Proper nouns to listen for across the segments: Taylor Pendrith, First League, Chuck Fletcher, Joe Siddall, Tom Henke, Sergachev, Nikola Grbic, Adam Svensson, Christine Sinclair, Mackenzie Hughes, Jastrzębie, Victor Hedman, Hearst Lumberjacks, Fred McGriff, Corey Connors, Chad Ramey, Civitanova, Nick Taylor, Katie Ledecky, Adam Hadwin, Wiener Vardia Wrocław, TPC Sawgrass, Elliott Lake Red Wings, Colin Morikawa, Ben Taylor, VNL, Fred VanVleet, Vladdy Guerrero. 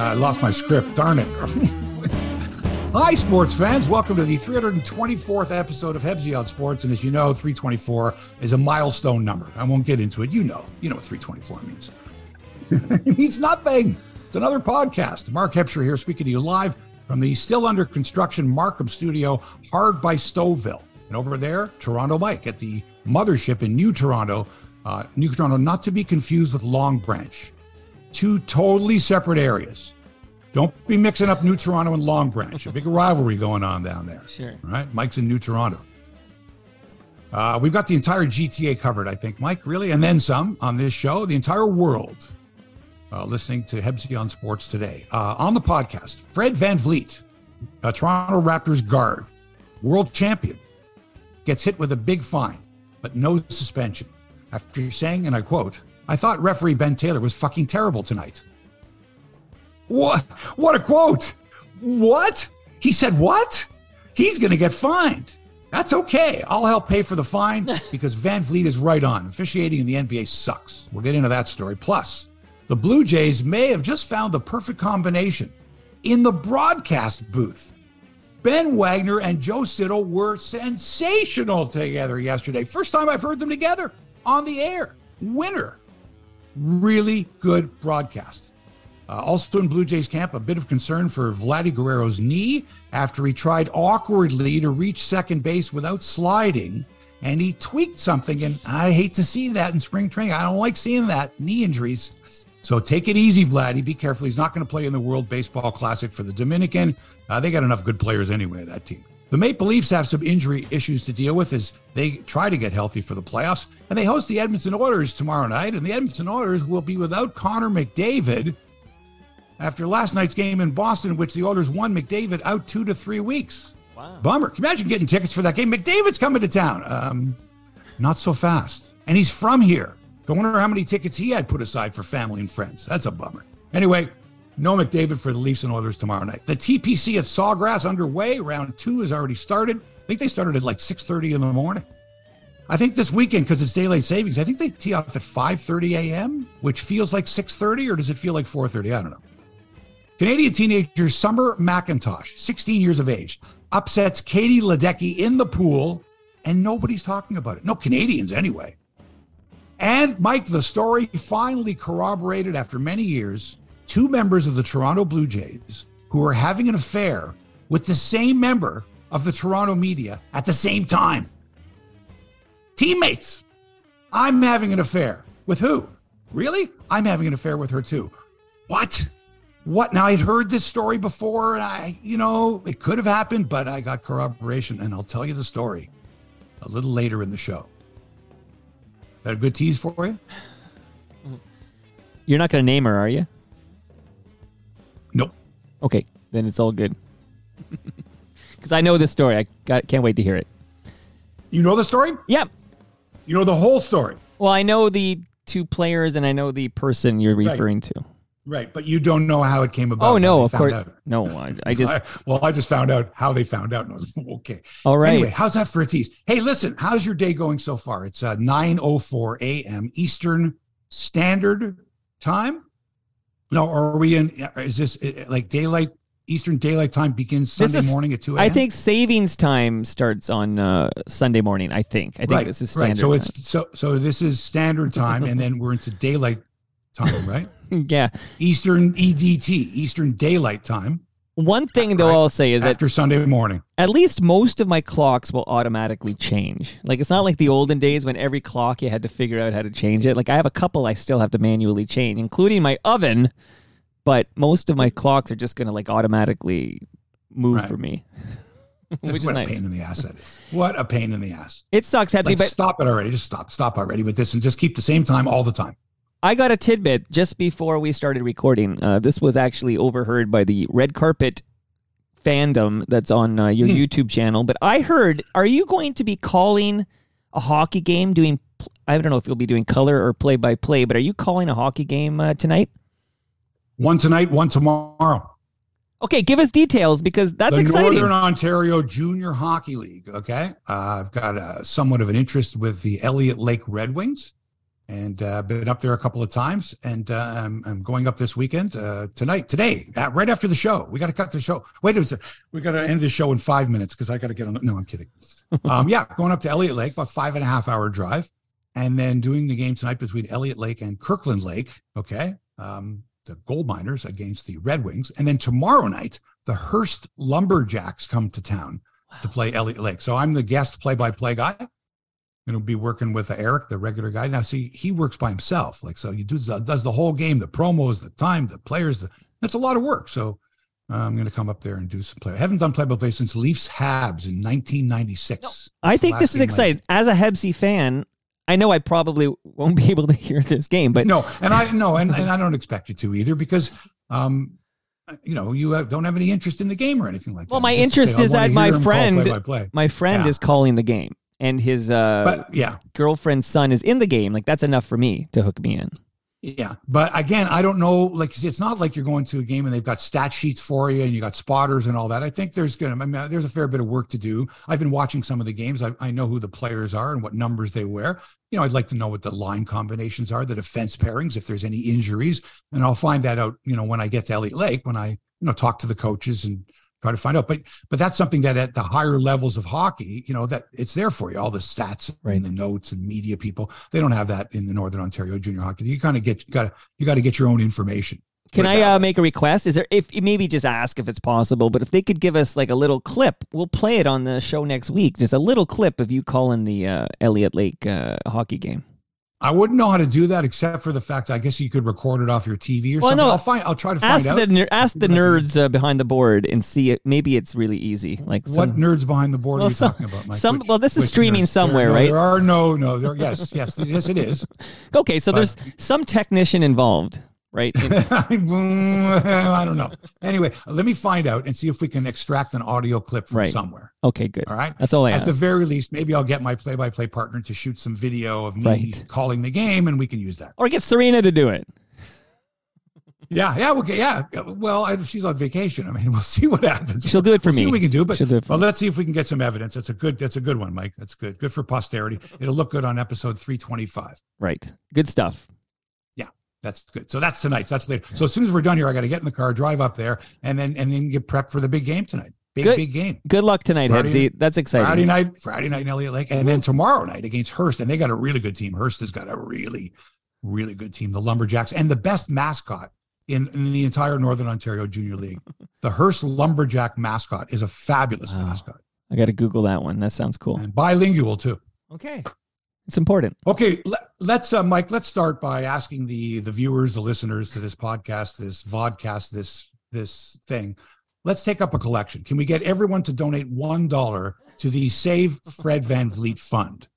I lost my script. Darn it. Hi, sports fans. Welcome to the 324th episode of Hebsy on Sports. And as you know, 324 is a milestone number. I won't get into it. You know what 324 means. It means nothing. It's another podcast. Mark Hebscher here speaking to you live from the still under construction Markham studio, hard by Stouffville. And over there, Toronto Mike at the mothership in New Toronto, not to be confused with Long Branch. Two totally separate areas. Don't be mixing up New Toronto and Long Branch. A big rivalry going on down there. Sure. All right. Mike's in New Toronto. We've got the entire GTA covered, I think, Mike, really. And then some on this show, the entire world listening to Hebsy on Sports today. On the podcast, Fred VanVleet, a Toronto Raptors guard, world champion, gets hit with a big fine, but no suspension. After saying, and I quote, "I thought referee Ben Taylor was fucking terrible tonight." What? What a quote. What? He said what? He's going to get fined. That's okay. I'll help pay for the fine because VanVleet is right on. Officiating in the NBA sucks. We'll get into that story. Plus, the Blue Jays may have just found the perfect combination in the broadcast booth. Ben Wagner and Joe Siddall were sensational together yesterday. First time I've heard them together on the air. Winner. Really good broadcast. Also in Blue Jays camp, a bit of concern for Vladdy Guerrero's knee after he tried awkwardly to reach second base without sliding, and he tweaked something, and I hate to see that in spring training. I don't like seeing that, knee injuries. So take it easy, Vladdy. Be careful. He's not going to play in the World Baseball Classic for the Dominican. They got enough good players anyway, that team. The Maple Leafs have some injury issues to deal with as they try to get healthy for the playoffs, and they host the Edmonton Oilers tomorrow night, and the Edmonton Oilers will be without Connor McDavid after last night's game in Boston, which the Oilers won. McDavid out 2 to 3 weeks. Wow. Bummer. Can you imagine getting tickets for that game? McDavid's coming to town. Not so fast. And he's from here. So I wonder how many tickets he had put aside for family and friends. That's a bummer. Anyway, no McDavid for the Leafs and Oilers tomorrow night. The TPC at Sawgrass underway. Round 2 has already started. I think they started at like 6:30 in the morning. I think this weekend, because it's daylight savings, I think they tee off at 5:30 a.m., which feels like 6:30, or does it feel like 4:30? I don't know. Canadian teenager Summer McIntosh, 16 years of age, upsets Katie Ledecky in the pool, and nobody's talking about it. No Canadians anyway. And, Mike, the story finally corroborated after many years. Two members of the Toronto Blue Jays who were having an affair with the same member of the Toronto media at the same time. Teammates. I'm having an affair with who? Really? I'm having an affair with her too. What? Now, I'd heard this story before, and it could have happened, but I got corroboration, and I'll tell you the story a little later in the show. That a good tease for you? You're not going to name her, are you? Nope. Okay, then it's all good. Because I know this story. I can't wait to hear it. You know the story? Yeah. You know the whole story? Well, I know the two players and I know the person you're referring to. Right, but you don't know how it came about. Oh, no, of course. Out. No, I just... I just found out how they found out. And I was, okay. All right. Anyway, how's that for a tease? Hey, listen, how's your day going so far? It's 9:04 a.m. Eastern Standard Time. No, are we in? Is this like daylight? Eastern daylight time begins Sunday morning at 2 a.m.? I think savings time starts on Sunday morning, I think. This is standard time. So this is standard time, and then we're into daylight time, right? Yeah. Eastern EDT, Eastern Daylight Time. One thing, though, I'll say is after Sunday morning, at least most of my clocks will automatically change. Like, it's not like the olden days when every clock you had to figure out how to change it. Like, I have a couple I still have to manually change, including my oven, but most of my clocks are just going to, like, automatically move for me. Which what is nice. A pain in the ass that is. What a pain in the ass. It sucks, Hebsy, but stop it already. Just stop already with this and just keep the same time all the time. I got a tidbit just before we started recording. This was actually overheard by the red carpet fandom that's on your YouTube channel. But I heard, are you going to be calling a hockey game doing, I don't know if you'll be doing color or play-by-play, but are you calling a hockey game tonight? One tonight, one tomorrow. Okay, give us details because that's exciting. The Northern Ontario Junior Hockey League, okay? I've got somewhat of an interest with the Elliott Lake Red Wings. and been up there a couple of times, and I'm going up this weekend, today, right after the show. We got to cut the show. Wait a second. We got to end the show in 5 minutes because I got to get on. No, I'm kidding. Yeah, going up to Elliott Lake, about 5.5 hour drive, and then doing the game tonight between Elliott Lake and Kirkland Lake. Okay. The Gold Miners against the Red Wings. And then tomorrow night, the Hearst Lumberjacks come to town to play Elliott Lake. So I'm the guest play-by-play guy. And we'll be working with Eric, the regular guy. Now, see, he works by himself. Like, so he does the whole game, the promos, the time, the players. That's a lot of work. So I'm going to come up there and do some play. I haven't done play-by-play since Leafs-Habs in 1996. No. I think this is exciting. As a Habsy fan, I know I probably won't be able to hear this game, but I don't expect you to either, because don't have any interest in the game or anything like that. Well, my interest is that my friend is calling the game, and his girlfriend's son is in the game. Like, that's enough for me to hook me in. Yeah, but again, I don't know. Like, it's not like you're going to a game and they've got stat sheets for you and you got spotters and all that. I think there's a fair bit of work to do. I've been watching some of the games. I know who the players are and what numbers they wear. You know, I'd like to know what the line combinations are, the defense pairings, if there's any injuries, and I'll find that out. You know, when I get to Elliott Lake, when I talk to the coaches and try to find out. But that's something that at the higher levels of hockey, that it's there for you. All the stats and the notes and media people, they don't have that in the Northern Ontario Junior Hockey. You kind of got to get your own information. Can I make a request? Is there, if maybe just ask if it's possible, but if they could give us like a little clip, we'll play it on the show next week. Just a little clip of you calling the Elliott Lake hockey game. I wouldn't know how to do that, except for the fact that I guess you could record it off your TV or something. No, I'll try to find out. Ask the nerds behind the board and see it. Maybe it's really easy. Like, what nerds behind the board are you talking about, Mike? This is streaming nerds? Somewhere, right? There are yes, it is. Okay, so there's some technician involved, right? I don't know. Anyway, let me find out and see if we can extract an audio clip from somewhere. Okay, good. All right. That's all I ask. At the very least, maybe I'll get my play-by-play partner to shoot some video of me calling the game, and we can use that. Or get Serena to do it. Yeah, okay, yeah. Well, she's on vacation. I mean, we'll see what happens. She'll do it for me. See what we can do, but let's see if we can get some evidence. That's a good one, Mike. That's good. Good for posterity. It'll look good on episode 325. Right. Good stuff. That's good. So that's tonight. So that's later. So as soon as we're done here, I got to get in the car, drive up there, and then get prepped for the big game tonight. Big game. Good luck tonight, Hebsy. That's exciting. Friday night in Elliott Lake, and then tomorrow night against Hearst, and they got a really good team. Hearst has got a really, really good team. The Lumberjacks, and the best mascot in the entire Northern Ontario Junior League. The Hearst Lumberjack mascot is a fabulous mascot. I got to Google that one. That sounds cool. And bilingual too. Okay. It's important. Okay, let's, Mike, let's start by asking the viewers, the listeners to this podcast, this vodcast, this thing. Let's take up a collection. Can we get everyone to donate $1 to the Save Fred VanVleet Fund?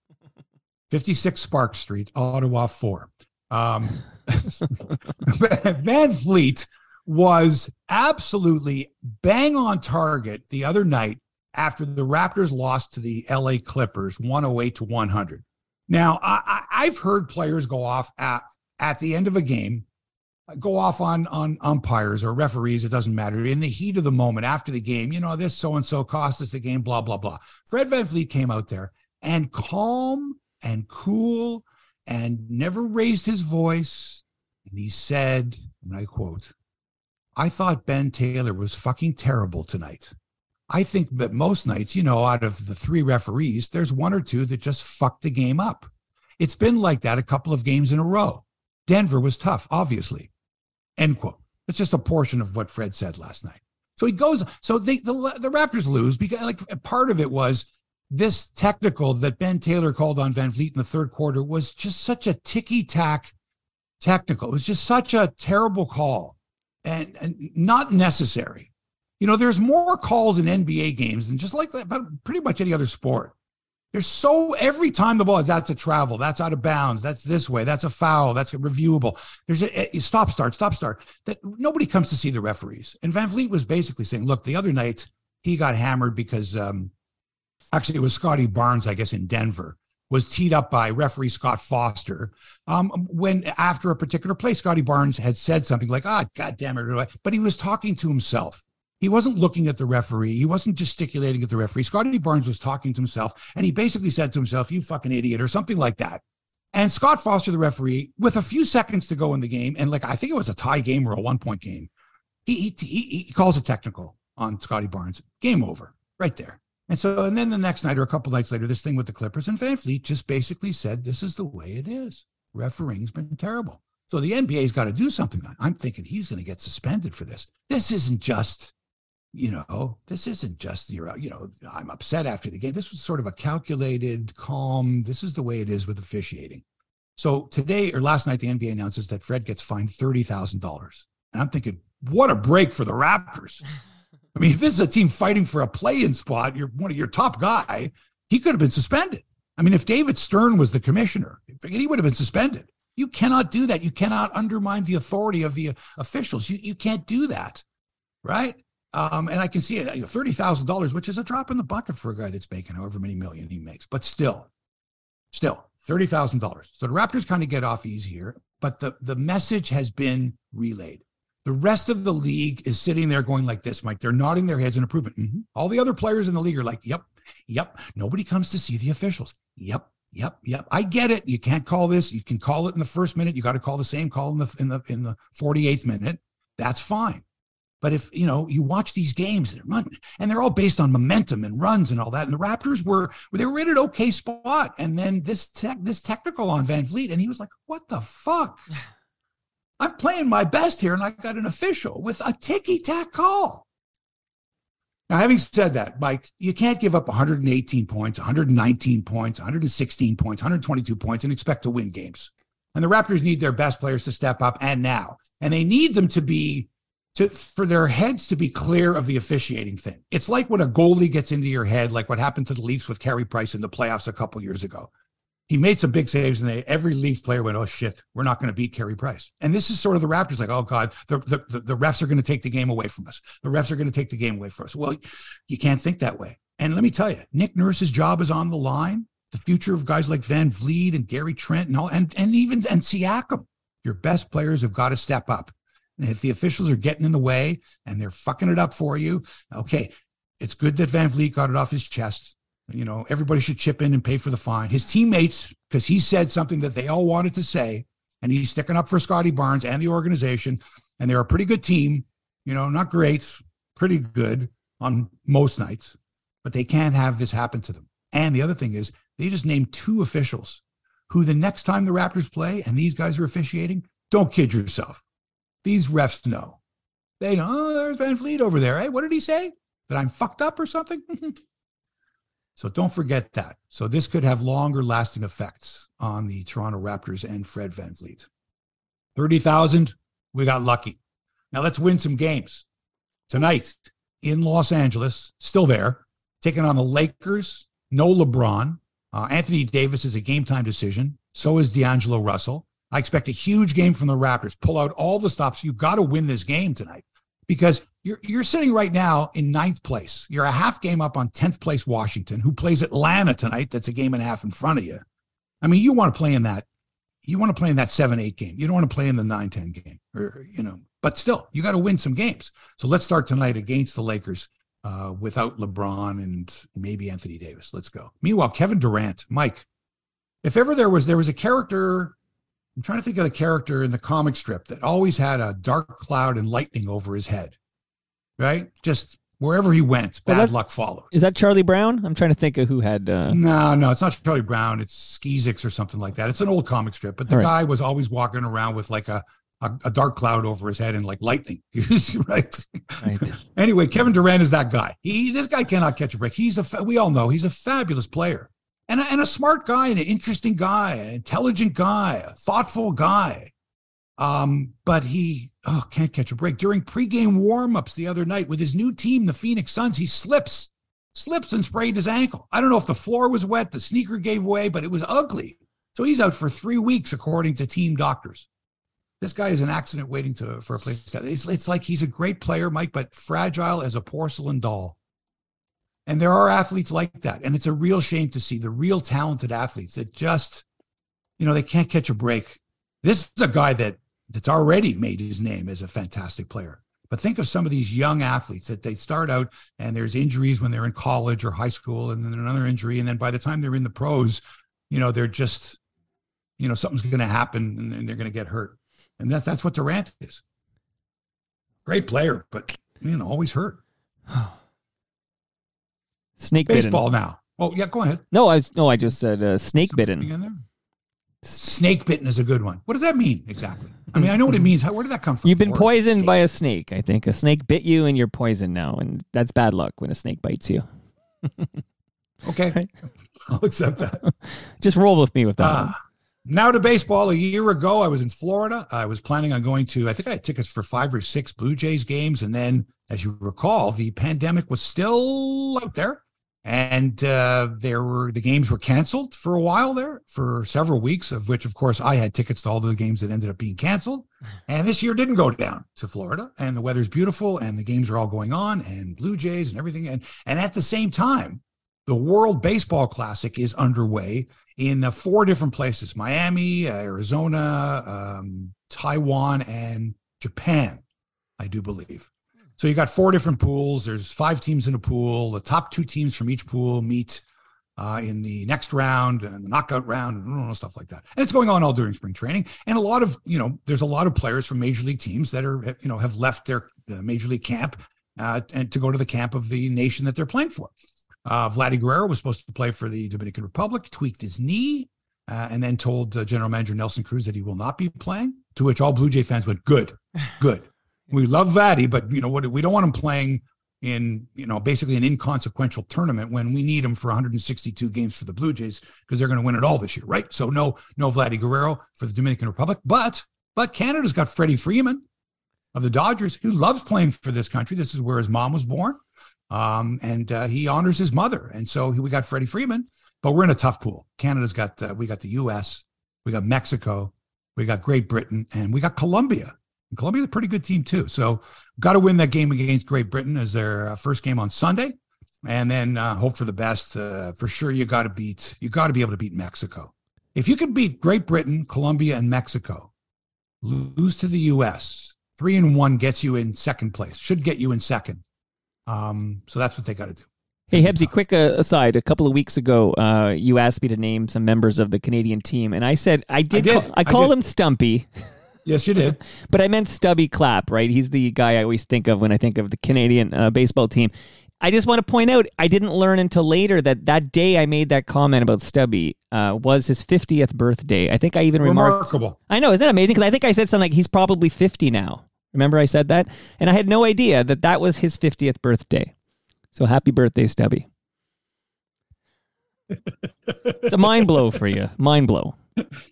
56 Spark Street, Ottawa 4. VanVleet was absolutely bang on target the other night after the Raptors lost to the LA Clippers 108-100. Now, I've heard players go off at the end of a game, go off on umpires or referees, it doesn't matter, in the heat of the moment after the game, this so-and-so cost us the game, blah, blah, blah. Fred VanVleet came out there and calm and cool and never raised his voice. And he said, and I quote, "I thought Ben Taylor was fucking terrible tonight. I think that most nights, out of the three referees, there's one or two that just fuck the game up. It's been like that a couple of games in a row. Denver was tough, obviously." End quote. It's just a portion of what Fred said last night. So he goes, the Raptors lose because part of it was this technical that Ben Taylor called on VanVleet in the third quarter was just such a ticky-tack technical. It was just such a terrible call and not necessary. There's more calls in NBA games than just like that about pretty much any other sport. There's every time the ball is, that's a travel, that's out of bounds, that's this way, that's a foul, that's a reviewable. There's a stop, start, that nobody comes to see the referees. And VanVleet was basically saying, look, the other night he got hammered because actually it was Scotty Barnes, I guess, in Denver, was teed up by referee Scott Foster when after a particular play, Scotty Barnes had said something like, God damn it, but he was talking to himself. He wasn't looking at the referee. He wasn't gesticulating at the referee. Scotty Barnes was talking to himself, and he basically said to himself, "You fucking idiot," or something like that. And Scott Foster, the referee, with a few seconds to go in the game, and like I think it was a tie game or a 1-point game, he calls a technical on Scotty Barnes. Game over right there. And so, and then the next night or a couple nights later, this thing with the Clippers, and VanVleet just basically said, this is the way it is. Refereeing's been terrible. So the NBA's got to do something. I'm thinking he's going to get suspended for this. This isn't just, you know, this isn't just, you know, I'm upset after the game. This was sort of a calculated, calm, this is the way it is with officiating. So today or last night, the NBA announces that Fred gets fined $30,000. And I'm thinking, what a break for the Raptors. I mean, if this is a team fighting for a play-in spot, you're one of your top guy, he could have been suspended. I mean, if David Stern was the commissioner, he would have been suspended. You cannot do that. You cannot undermine the authority of the officials. You can't do that, right? And I can see it, you know, $30,000, which is a drop in the bucket for a guy that's making however many million he makes. But still, $30,000. So the Raptors kind of get off easy here, but the message has been relayed. The rest of the league is sitting there going like this, Mike. They're nodding their heads in approval. Mm-hmm. All the other players in the league are like, yep. Nobody comes to see the officials. Yep. I get it. You can't call this. You can call it in the first minute. You got to call the same call in the 48th minute. That's fine. But if, you know, you watch these games and they're all based on momentum and runs and all that. And the Raptors were in an okay spot. And then this technical on VanVleet, and he was like, what the fuck? I'm playing my best here, and I got an official with a ticky-tack call. Now, having said that, Mike, you can't give up 118 points, 119 points, 116 points, 122 points, and expect to win games. And the Raptors need their best players to step up, and now. And they need them to be, for their heads to be clear of the officiating thing. It's like when a goalie gets into your head, like what happened to the Leafs with Carey Price in the playoffs a couple years ago. He made some big saves, and every Leaf player went, oh, shit, we're not going to beat Carey Price. And this is sort of the Raptors like, oh, God, the refs are going to take the game away from us. The refs are going to take the game away from us. Well, you can't think that way. And let me tell you, Nick Nurse's job is on the line. The future of guys like VanVleet and Gary Trent and Siakam, your best players have got to step up. And if the officials are getting in the way and they're fucking it up for you, okay, it's good that VanVleet got it off his chest. You know, everybody should chip in and pay for the fine. His teammates, because he said something that they all wanted to say, and he's sticking up for Scotty Barnes and the organization, and they're a pretty good team, you know, not great, pretty good on most nights, but they can't have this happen to them. And the other thing is they just named two officials who the next time the Raptors play and these guys are officiating, don't kid yourself. These refs know. They know, oh, there's VanVleet over there. Hey, what did he say? That I'm fucked up or something? So don't forget that. So this could have longer lasting effects on the Toronto Raptors and Fred VanVleet. 30,000, we got lucky. Now let's win some games. Tonight in Los Angeles, still there, taking on the Lakers, no LeBron. Anthony Davis is a game-time decision. So is D'Angelo Russell. I expect a huge game from the Raptors. Pull out all the stops. You got to win this game tonight because you're sitting right now in 9th place. You're a half game up on 10th place Washington, who plays Atlanta tonight. That's a game and a half in front of you. I mean, you want to play in that. You want to play in that 7-8 game. You don't want to play in the 9-10 game, or you know. But still, you got to win some games. So let's start tonight against the Lakers without LeBron and maybe Anthony Davis. Let's go. Meanwhile, Kevin Durant, Mike. If ever there was a character. I'm trying to think of the character in the comic strip that always had a dark cloud and lightning over his head. Right? Just wherever he went, bad luck followed. Is that Charlie Brown? I'm trying to think of who had... No, it's not Charlie Brown. It's Skeezix or something like that. It's an old comic strip, but the guy was always walking around with like a dark cloud over his head and like lightning. right? Anyway, Kevin Durant is that guy. This guy cannot catch a break. We all know he's a fabulous player. And a smart guy, and an interesting guy, an intelligent guy, a thoughtful guy. But he can't catch a break. During pregame warmups the other night with his new team, the Phoenix Suns, he slips and sprained his ankle. I don't know if the floor was wet, the sneaker gave way, but it was ugly. So he's out for 3 weeks, according to team doctors. This guy is an accident waiting for a place. It's like he's a great player, Mike, but fragile as a porcelain doll. And there are athletes like that. And it's a real shame to see the real talented athletes that just, you know, they can't catch a break. This is a guy that's already made his name as a fantastic player. But think of some of these young athletes that they start out and there's injuries when they're in college or high school, and then another injury. And then by the time they're in the pros, you know, they're just, you know, something's going to happen and they're going to get hurt. And that's what Durant is. Great player, but, you know, always hurt. Snake baseball bitten. Now. Oh, yeah, go ahead. I just said snake bitten. There? Snake bitten is a good one. What does that mean exactly? I mean, I know what it means. Where did that come from? You've been poisoned by a snake, I think. A snake bit you and you're poisoned now. And that's bad luck when a snake bites you. Okay. Right? I'll accept that. Just roll with me with that one. Now to baseball. A year ago, I was in Florida. I was planning on going to, I think I had tickets for 5 or 6 Blue Jays games. And then, as you recall, the pandemic was still out there. And the games were canceled for a while there, for several weeks, of which, of course, I had tickets to all the games that ended up being canceled. And this year didn't go down to Florida. And the weather's beautiful and the games are all going on and Blue Jays and everything. And at the same time, the World Baseball Classic is underway in 4 different places, Miami, Arizona, Taiwan, and Japan, I do believe. So you got 4 different pools. There's 5 teams in a pool. The top 2 teams from each pool meet in the next round and the knockout round and stuff like that. And it's going on all during spring training. And a lot of, you know, there's a lot of players from major league teams that are, you know, have left their major league camp and to go to the camp of the nation that they're playing for. Vladdy Guerrero was supposed to play for the Dominican Republic, tweaked his knee, and then told General Manager Nelson Cruz that he will not be playing, to which all Blue Jay fans went, good. We love Vladdy, but, you know, what, we don't want him playing in, you know, basically an inconsequential tournament when we need him for 162 games for the Blue Jays because they're going to win it all this year, right? So no Vladdy Guerrero for the Dominican Republic, but Canada's got Freddie Freeman of the Dodgers, who loves playing for this country. This is where his mom was born. And he honors his mother. And so we got Freddie Freeman, but we're in a tough pool. Canada's got, we got the U.S., we got Mexico, we got Great Britain, and we got Colombia. And Colombia's a pretty good team too. So got to win that game against Great Britain as their first game on Sunday. And then hope for the best. For sure, you got to be able to beat Mexico. If you can beat Great Britain, Colombia, and Mexico, lose to the U.S., 3-1 gets you in second place, should get you in second. So that's what they got to do. Hey, Hebsy, quick aside. A couple of weeks ago, you asked me to name some members of the Canadian team, and I said I call him Stumpy. Yes, you did. But I meant Stubby Clapp, right? He's the guy I always think of when I think of the Canadian baseball team. I just want to point out, I didn't learn until later that day I made that comment about Stubby was his 50th birthday. I think I even remarkable. I know, isn't that amazing? Because I think I said something like he's probably 50 now. Remember I said that? And I had no idea that was his 50th birthday. So happy birthday, Stubby. It's a mind blow for you. Mind blow.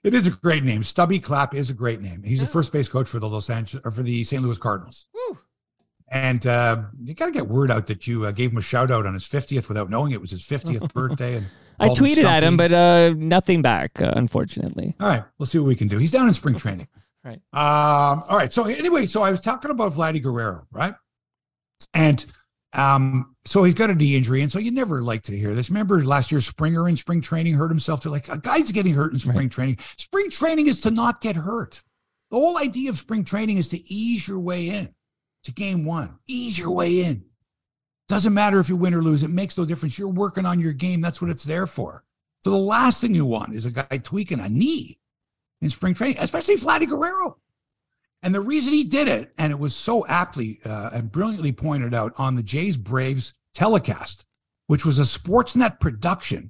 It is a great name. Stubby Clapp is a great name. He's the first base coach for the St. Louis Cardinals. Woo. And you got to get word out that you gave him a shout out on his 50th without knowing it was his 50th birthday. And I tweeted at him, but nothing back, unfortunately. All right. We'll see what we can do. He's down in spring training. Right. All right. So anyway, I was talking about Vladdy Guerrero, right? And so he's got a knee injury. And so you never like to hear this. Remember last year, Springer in spring training hurt himself. They're like, a guy's getting hurt in spring training. Spring training is to not get hurt. The whole idea of spring training is to ease your way in to game one. Ease your way in. Doesn't matter if you win or lose. It makes no difference. You're working on your game. That's what it's there for. So the last thing you want is a guy tweaking a knee in spring training, especially Vladdy Guerrero. And the reason he did it, and it was so aptly and brilliantly pointed out on the Jays Braves telecast, which was a Sportsnet production,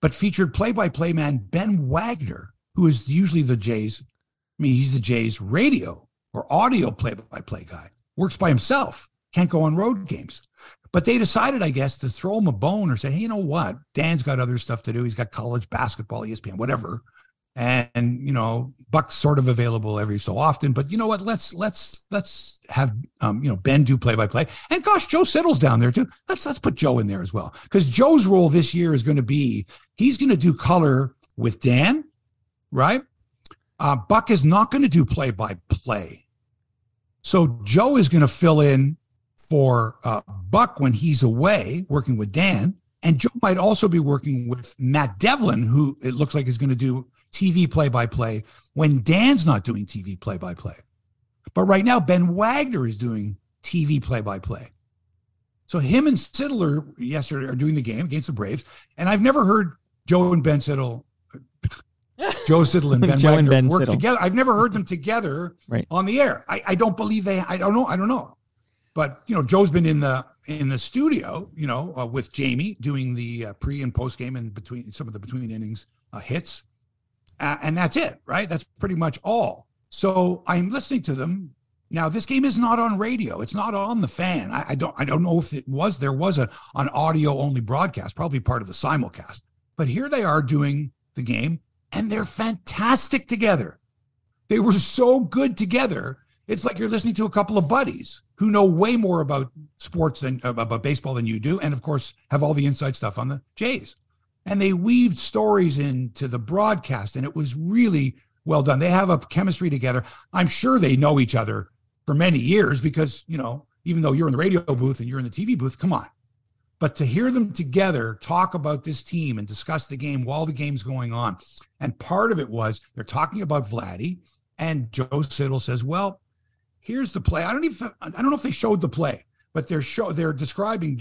but featured play-by-play man Ben Wagner, who is usually he's the Jays radio or audio play-by-play guy, works by himself, can't go on road games. But they decided, I guess, to throw him a bone or say, hey, you know what? Dan's got other stuff to do. He's got college basketball, ESPN, whatever. And, you know, Buck's sort of available every so often, but you know what, let's have, Ben do play by play, and gosh, Joe Siddall's down there too. Let's put Joe in there as well. Cause Joe's role this year is going to be, he's going to do color with Dan, right? Buck is not going to do play by play. So Joe is going to fill in for Buck when he's away working with Dan. And Joe might also be working with Matt Devlin, who it looks like is going to do TV play-by-play when Dan's not doing TV play-by-play. But right now, Ben Wagner is doing TV play-by-play. So him and Siddall are doing the game against the Braves. And I've never heard Joe and Ben Siddall Joe Siddall and Ben Wagner work together. I've never heard them together on the air. I don't believe they. I don't know. But you know, Joe's been in the studio, you know, with Jamie doing the pre and post game and between some of the between innings hits, and that's it, right? That's pretty much all. So I'm listening to them. Now, this game is not on radio. It's not on the fan. I don't know if it was. There was an audio-only broadcast, probably part of the simulcast. But here they are doing the game, and they're fantastic together. They were so good together. It's like you're listening to a couple of buddies who know way more about sports than about baseball than you do, and, of course, have all the inside stuff on the Jays. And they weaved stories into the broadcast, and it was really well done. They have a chemistry together. I'm sure they know each other for many years because, you know, even though you're in the radio booth and you're in the TV booth, come on. But to hear them together talk about this team and discuss the game while the game's going on. And part of it was they're talking about Vladdy, and Joe Siddall says, well, here's the play. I don't know if they showed the play, but Joe's describing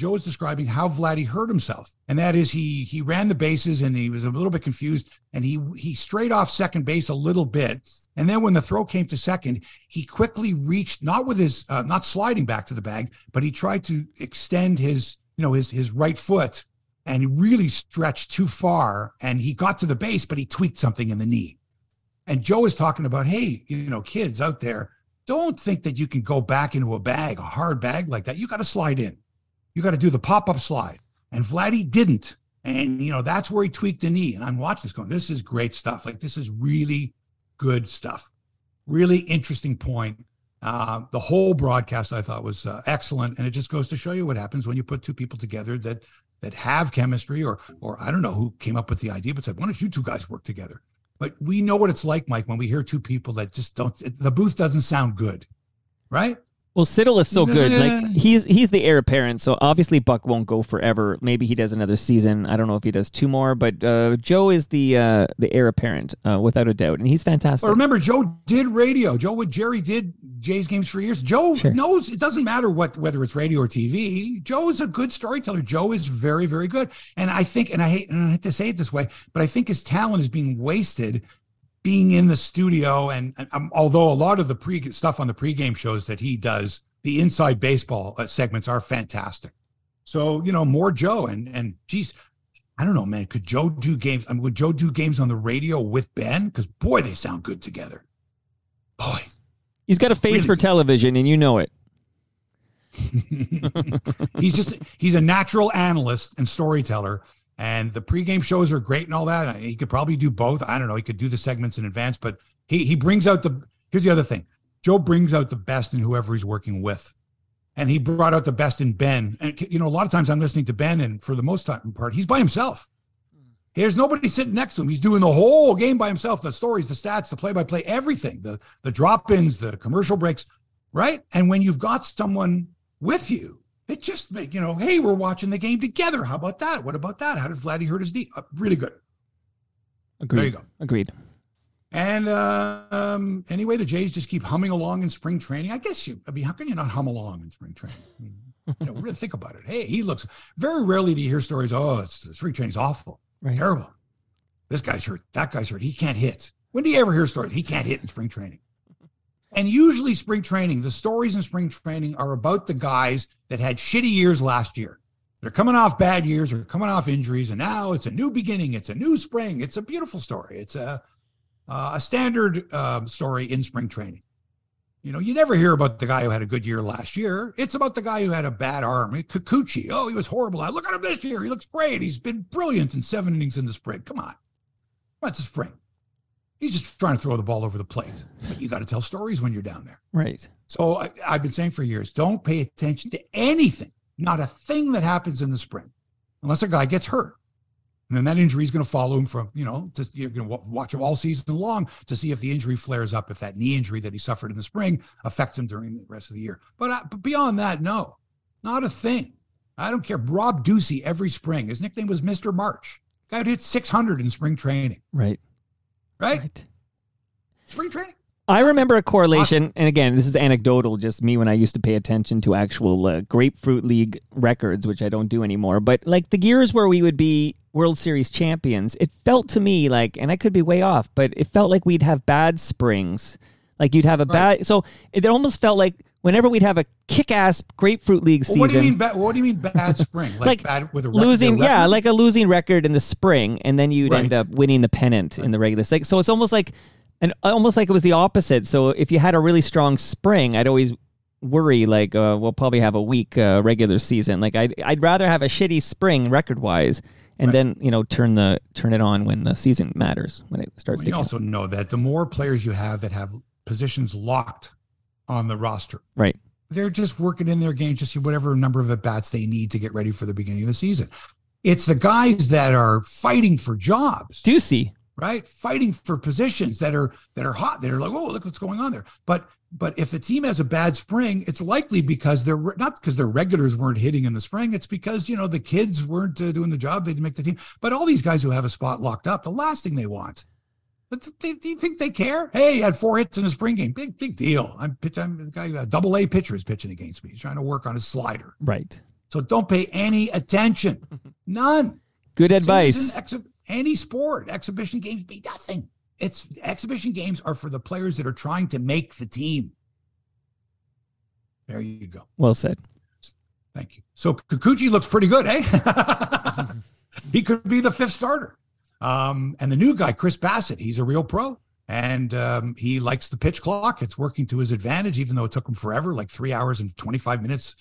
how Vladdy hurt himself. And that is he ran the bases and he was a little bit confused and he strayed off second base a little bit. And then when the throw came to second, he quickly reached, not with his, not sliding back to the bag, but he tried to extend his, you know, his right foot and he really stretched too far and he got to the base, but he tweaked something in the knee. And Joe is talking about, hey, you know, kids out there, don't think that you can go back into a bag, a hard bag like that. You got to slide in. You got to do the pop-up slide. And Vladdy didn't. And, you know, that's where he tweaked the knee. And I'm watching this going, this is great stuff. Like, this is really good stuff. Really interesting point. The whole broadcast, I thought, was excellent. And it just goes to show you what happens when you put two people together that have chemistry or I don't know who came up with the idea, but said, why don't you two guys work together? But we know what it's like, Mike, when we hear two people that just don't, the booth doesn't sound good, right? Well, Siddall is so good. Like he's the heir apparent. So obviously Buck won't go forever. Maybe he does another season. I don't know if he does two more, but Joe is the heir apparent without a doubt. And he's fantastic. But remember, Joe did radio. Joe, what Jerry did Jay's games for years. Joe knows it doesn't matter whether it's radio or TV. Joe is a good storyteller. Joe is very, very good. And I think, and I hate to say it this way, but I think his talent is being wasted being in the studio, and although a lot of the stuff on the pregame shows that he does, the inside baseball segments are fantastic. So, you know, more Joe and geez, I don't know, man, could Joe do games? I mean, would Joe do games on the radio with Ben? Because boy, they sound good together. Boy, he's got a face for television, and you know it. He's a natural analyst and storyteller. And the pregame shows are great and all that. He could probably do both. I don't know. He could do the segments in advance, but he brings out here's the other thing. Joe brings out the best in whoever he's working with. And he brought out the best in Ben. And, you know, a lot of times I'm listening to Ben, and for the most part, he's by himself. There's nobody sitting next to him. He's doing the whole game by himself, the stories, the stats, the play-by-play, everything, the drop-ins, the commercial breaks, right? And when you've got someone with you, it just make, you know, hey, we're watching the game together. How about that? What about that? How did Vladdy hurt his knee? Really good. Agreed. There you go. Agreed. And anyway, the Jays just keep humming along in spring training. How can you not hum along in spring training? I mean, you know, really think about it. Hey, he looks, very rarely do you hear stories, oh, the spring training's awful, terrible. This guy's hurt, that guy's hurt, he can't hit. When do you ever hear stories, he can't hit in spring training? And usually spring training, the stories in spring training are about the guys that had shitty years last year. They're coming off bad years or coming off injuries. And now it's a new beginning. It's a new spring. It's a beautiful story. It's a standard story in spring training. You know, you never hear about the guy who had a good year last year. It's about the guy who had a bad arm. Kikuchi. Oh, he was horrible. Look at him this year. He looks great. He's been brilliant in 7 innings in the spring. Come on. That's the spring. He's just trying to throw the ball over the plate. But you got to tell stories when you're down there. Right. So I've been saying for years, don't pay attention to anything, not a thing that happens in the spring, unless a guy gets hurt. And then that injury is going to follow him from, you know, you're going to watch him all season long to see if the injury flares up, if that knee injury that he suffered in the spring affects him during the rest of the year. But beyond that, no, not a thing. I don't care. Rob Ducey every spring, his nickname was Mr. March. Guy who hit 600 in spring training. Right. Spring training. I remember a correlation, and again, this is anecdotal, just me when I used to pay attention to actual Grapefruit League records, which I don't do anymore, but like the years where we would be World Series champions, it felt to me like, and I could be way off, but it felt like we'd have bad springs. Like you'd have a bad, so it almost felt like whenever we'd have a kick-ass Grapefruit League season. What do you mean bad spring? Like bad with a losing, yeah, like a losing record in the spring, and then you'd end up winning the pennant in the regular. Like, so it's almost like, and almost like it was the opposite. So if you had a really strong spring, I'd always worry like we'll probably have a weak regular season. Like I'd rather have a shitty spring record-wise. And then, you know, turn it on when the season matters, when it starts to count. Also know that the more players you have that have positions locked on the roster, right, they're just working in their games to see whatever number of at-bats they need to get ready for the beginning of the season. It's the guys that are fighting for jobs. Deucey. Right? Fighting for positions that are hot. They're like, oh, look what's going on there. But if the team has a bad spring, it's likely because they're not because their regulars weren't hitting in the spring. It's because, you know, the kids weren't doing the job. They didn't make the team. But all these guys who have a spot locked up, the last thing they want. Do you think they care? Hey, I had 4 hits in a spring game. Big deal. I'm the guy, a double-A pitcher is pitching against me. He's trying to work on his slider. Right. So don't pay any attention. None. Good advice. Any sport, exhibition games be nothing. Exhibition games are for the players that are trying to make the team. There you go. Well said. Thank you. So Kikuchi looks pretty good, eh? He could be the 5th starter. And the new guy, Chris Bassett, he's a real pro. And he likes the pitch clock. It's working to his advantage, even though it took him forever, like 3 hours and 25 minutes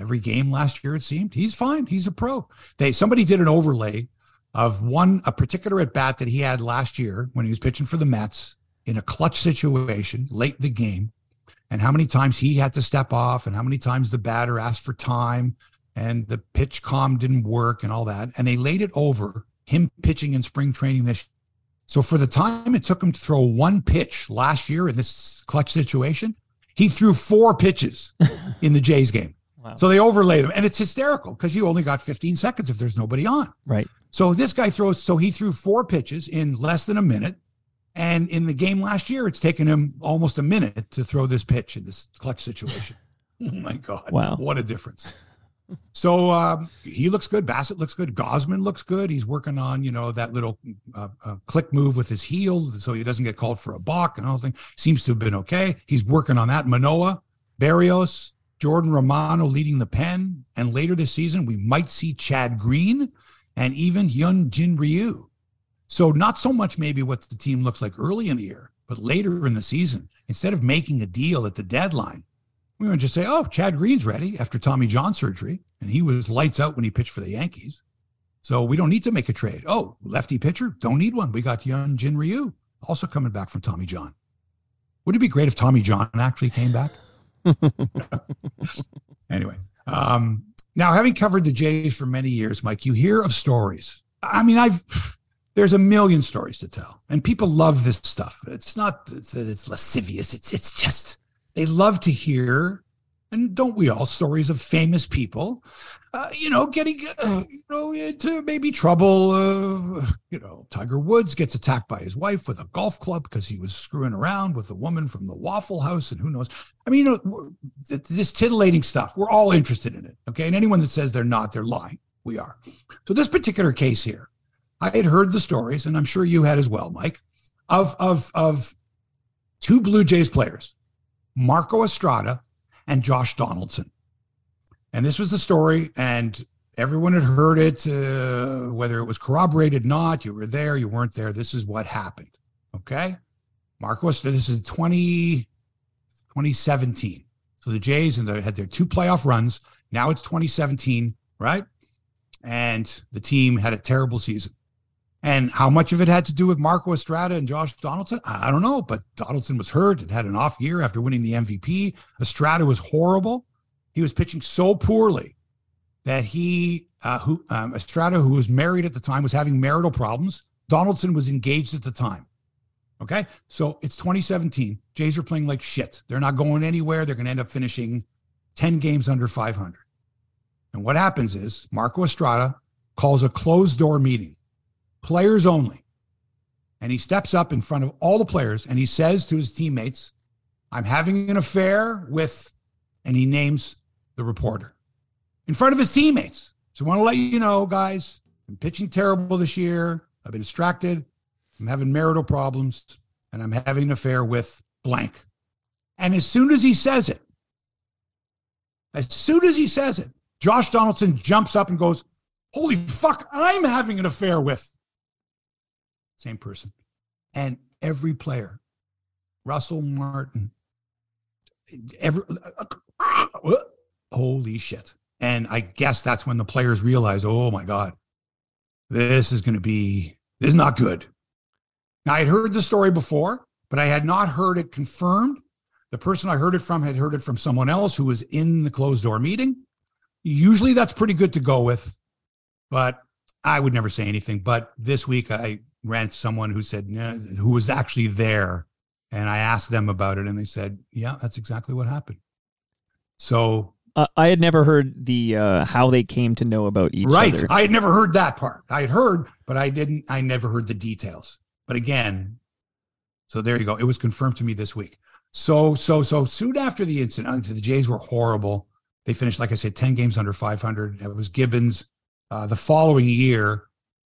every game last year, it seemed. He's fine. He's a pro. Somebody did an overlay of a particular at-bat that he had last year when he was pitching for the Mets in a clutch situation late in the game, and how many times he had to step off and how many times the batter asked for time and the pitch comm didn't work and all that. And they laid it over him pitching in spring training this year. So for the time it took him to throw one pitch last year in this clutch situation, he threw 4 pitches in the Jays game. Wow. So they overlay them. And it's hysterical because you only got 15 seconds if there's nobody on. Right. So this guy he threw 4 pitches in less than a minute. And in the game last year, it's taken him almost a minute to throw this pitch in this clutch situation. Oh my God. Wow. What a difference. So he looks good. Bassett looks good. Gosman looks good. He's working on, you know, that little click move with his heel so he doesn't get called for a balk and all thing. Seems to have been okay. He's working on that. Manoah, Berrios, Jordan Romano leading the pen. And later this season, we might see Chad Green and even Hyun Jin Ryu. So not so much maybe what the team looks like early in the year, but later in the season, instead of making a deal at the deadline, we would just say, oh, Chad Green's ready after Tommy John surgery, and he was lights out when he pitched for the Yankees. So we don't need to make a trade. Oh, lefty pitcher? Don't need one. We got Hyun Jin Ryu, also coming back from Tommy John. Wouldn't it be great if Tommy John actually came back? Anyway, now having covered the Jays for many years, Mike, you hear of stories. I mean, there's a million stories to tell, and people love this stuff. It's not that it's lascivious. It's just they love to hear, and don't we all, stories of famous people, you know, getting you know, into maybe trouble. You know, Tiger Woods gets attacked by his wife with a golf club because he was screwing around with a woman from the Waffle House, and who knows? I mean, you know, this titillating stuff. We're all interested in it, okay? And anyone that says they're not, they're lying. We are. So this particular case here, I had heard the stories, and I'm sure you had as well, Mike, of 2 Blue Jays players, Marco Estrada and Josh Donaldson. And this was the story, and everyone had heard it, whether it was corroborated or not. You were there, you weren't there. This is what happened, okay? Marco Estrada, this is 2017. So the Jays had their 2 playoff runs. Now it's 2017, right? And the team had a terrible season. And how much of it had to do with Marco Estrada and Josh Donaldson? I don't know, but Donaldson was hurt and had an off year after winning the MVP. Estrada was horrible. He was pitching so poorly that Estrada, who was married at the time, was having marital problems. Donaldson was engaged at the time. Okay, so it's 2017. Jays are playing like shit. They're not going anywhere. They're going to end up finishing 10 games under 500. And what happens is Marco Estrada calls a closed-door meeting. Players only. and he steps up in front of all the players and he says to his teammates, "I'm having an affair with," and he names the reporter in front of his teammates. "So I want to let you know, guys, I'm pitching terrible this year. I've been distracted. I'm having marital problems, and I'm having an affair with blank." And as soon as he says it, Josh Donaldson jumps up and goes, "Holy fuck, I'm having an affair with." Same person. And every player, Russell Martin, holy shit. And I guess that's when the players realize, oh my God, this is not good. Now, I had heard the story before, but I had not heard it confirmed. The person I heard it from had heard it from someone else who was in the closed-door meeting. Usually that's pretty good to go with, but I would never say anything. But this week I ran to someone who said, who was actually there, and I asked them about it, and they said, yeah, that's exactly what happened. So I had never heard the how they came to know about each other. Right, I had never heard that part. I had heard, but I never heard the details. But again, so there you go. It was confirmed to me this week. So soon after the incident, the Jays were horrible. They finished, like I said, 10 games under 500. It was Gibbons. The following year,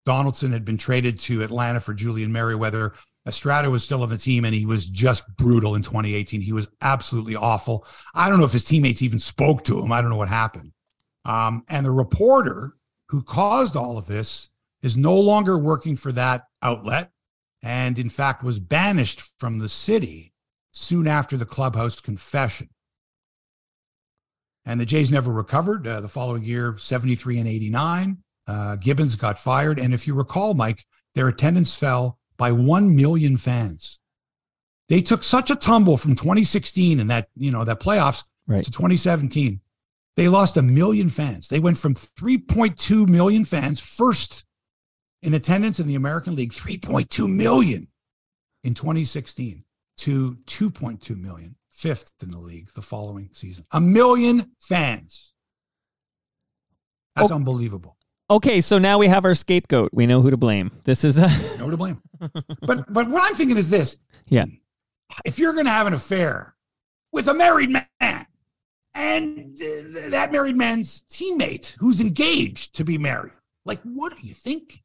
Donaldson had been traded to Atlanta for Julian Merriweather. Estrada was still on the team, and he was just brutal in 2018. He was absolutely awful. I don't know if his teammates even spoke to him. I don't know what happened. And the reporter who caused all of this is no longer working for that outlet, and in fact was banished from the city soon after the clubhouse confession. And the Jays never recovered. The following year, 73 and 89, Gibbons got fired. And if you recall, Mike, their attendance fell by 1 million fans. They took such a tumble from 2016 and that playoffs to 2017. They lost 1 million fans. They went from 3.2 million fans, first in attendance in the American League, 3.2 million in 2016, to 2.2 million, fifth in the league the following season. 1 million fans. That's unbelievable. Okay, so now we have our scapegoat. We know who to blame. This is know to blame. But what I'm thinking is this. Yeah. If you're going to have an affair with a married man and that married man's teammate who's engaged to be married, like, what do you think?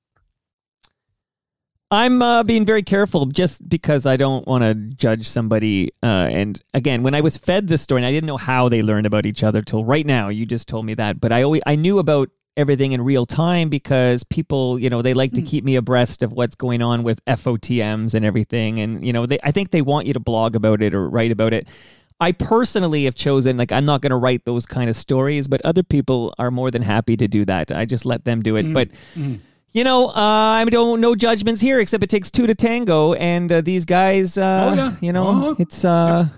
I'm being very careful just because I don't want to judge somebody. And again, when I was fed this story, and I didn't know how they learned about each other till right now. You just told me that. But I knew about everything in real time because people, they like to keep me abreast of what's going on with FOTMs and everything. And, I think they want you to blog about it or write about it. I personally have chosen, I'm not going to write those kind of stories, but other people are more than happy to do that. I just let them do it. But... I don't know judgments here, except it takes two to tango, and these guys, it's all's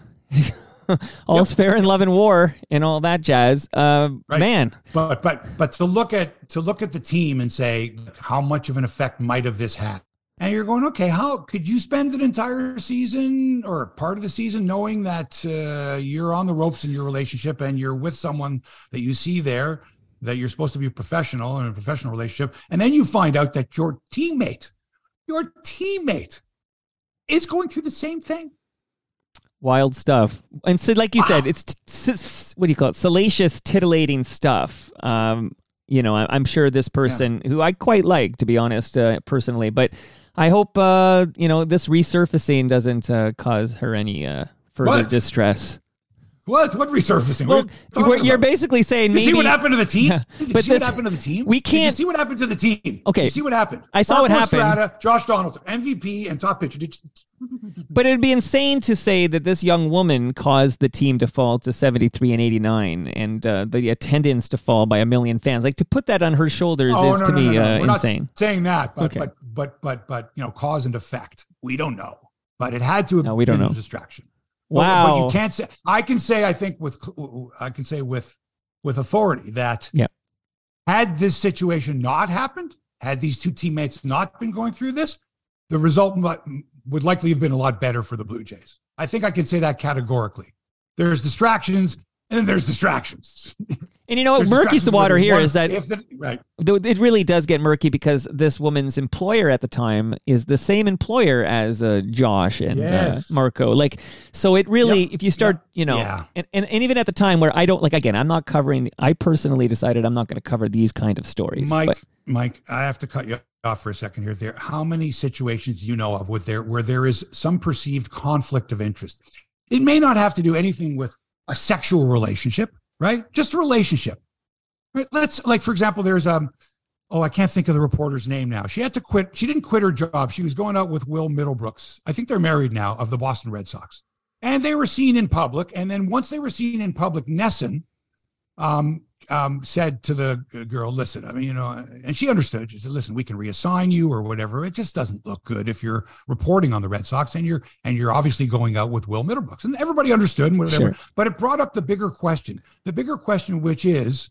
fair in love and war and all that jazz. Right. Man, but to look at the team and say how much of an effect might have this had, and you're going, okay, how could you spend an entire season or part of the season knowing that you're on the ropes in your relationship and you're with someone that you see there, that you're supposed to be professional in a professional relationship. And then you find out that your teammate is going through the same thing. Wild stuff. And so, like you said, it's, what do you call it? Salacious, titillating stuff. I'm sure this person who I quite like, to be honest, personally, but I hope, this resurfacing doesn't cause her any further distress. What resurfacing? Well, you're basically saying maybe... Did you see what happened to the team? We can't... Did you see what happened to the team? Okay. See what happened? I saw Marco what happened. Estrada, Josh Donaldson, MVP and top pitcher. But it'd be insane to say that this young woman caused the team to fall to 73 and 89 and the attendance to fall by 1 million fans. Like, to put that on her shoulders is insane. Not saying that, but, okay. but cause and effect. We don't know. But it had to have been a distraction. Wow. But you can't say, I can say with authority that had this situation not happened, had these two teammates not been going through this, the result would likely have been a lot better for the Blue Jays. I think I can say that categorically. There's distractions and there's distractions. And you know what murkies the water here is that it really does get murky, because this woman's employer at the time is the same employer as Josh and Marco. Like, so it really, if you start, you know, and even at the time where I don't, like, again, I'm not covering, I personally decided I'm not going to cover these kind of stories. Mike, I have to cut you off for a second here. How many situations you know of where there is some perceived conflict of interest? It may not have to do anything with a sexual relationship. Right? Just a relationship. Right? Let's, like, for example, there's, I can't think of the reporter's name now. She had to quit. She didn't quit her job. She was going out with Will Middlebrooks. I think they're married now, of the Boston Red Sox. And they were seen in public. And then once they were seen in public, Nesson said to the girl, listen, I mean, you know, and she understood. She said, listen, we can reassign you or whatever. It just doesn't look good if you're reporting on the Red Sox and you're obviously going out with Will Middlebrooks. And everybody understood and whatever. Sure. But it brought up the bigger question, which is,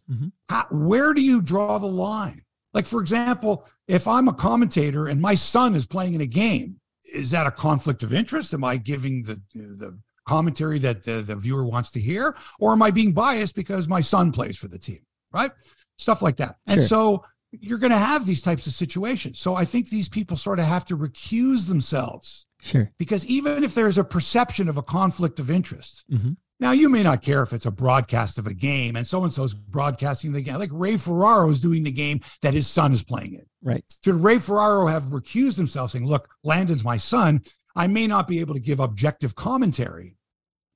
where do you draw the line? Like, for example, if I'm a commentator and my son is playing in a game, is that a conflict of interest? Am I giving the commentary that the viewer wants to hear, or am I being biased because my son plays for the team, right? Stuff like that. And so you're going to have these types of situations. So I think these people sort of have to recuse themselves, because even if there's a perception of a conflict of interest, now you may not care if it's a broadcast of a game and so-and-so's broadcasting the game, like Ray Ferraro is doing the game that his son is playing in. Right. Should Ray Ferraro have recused himself, saying, look, Landon's my son, I may not be able to give objective commentary,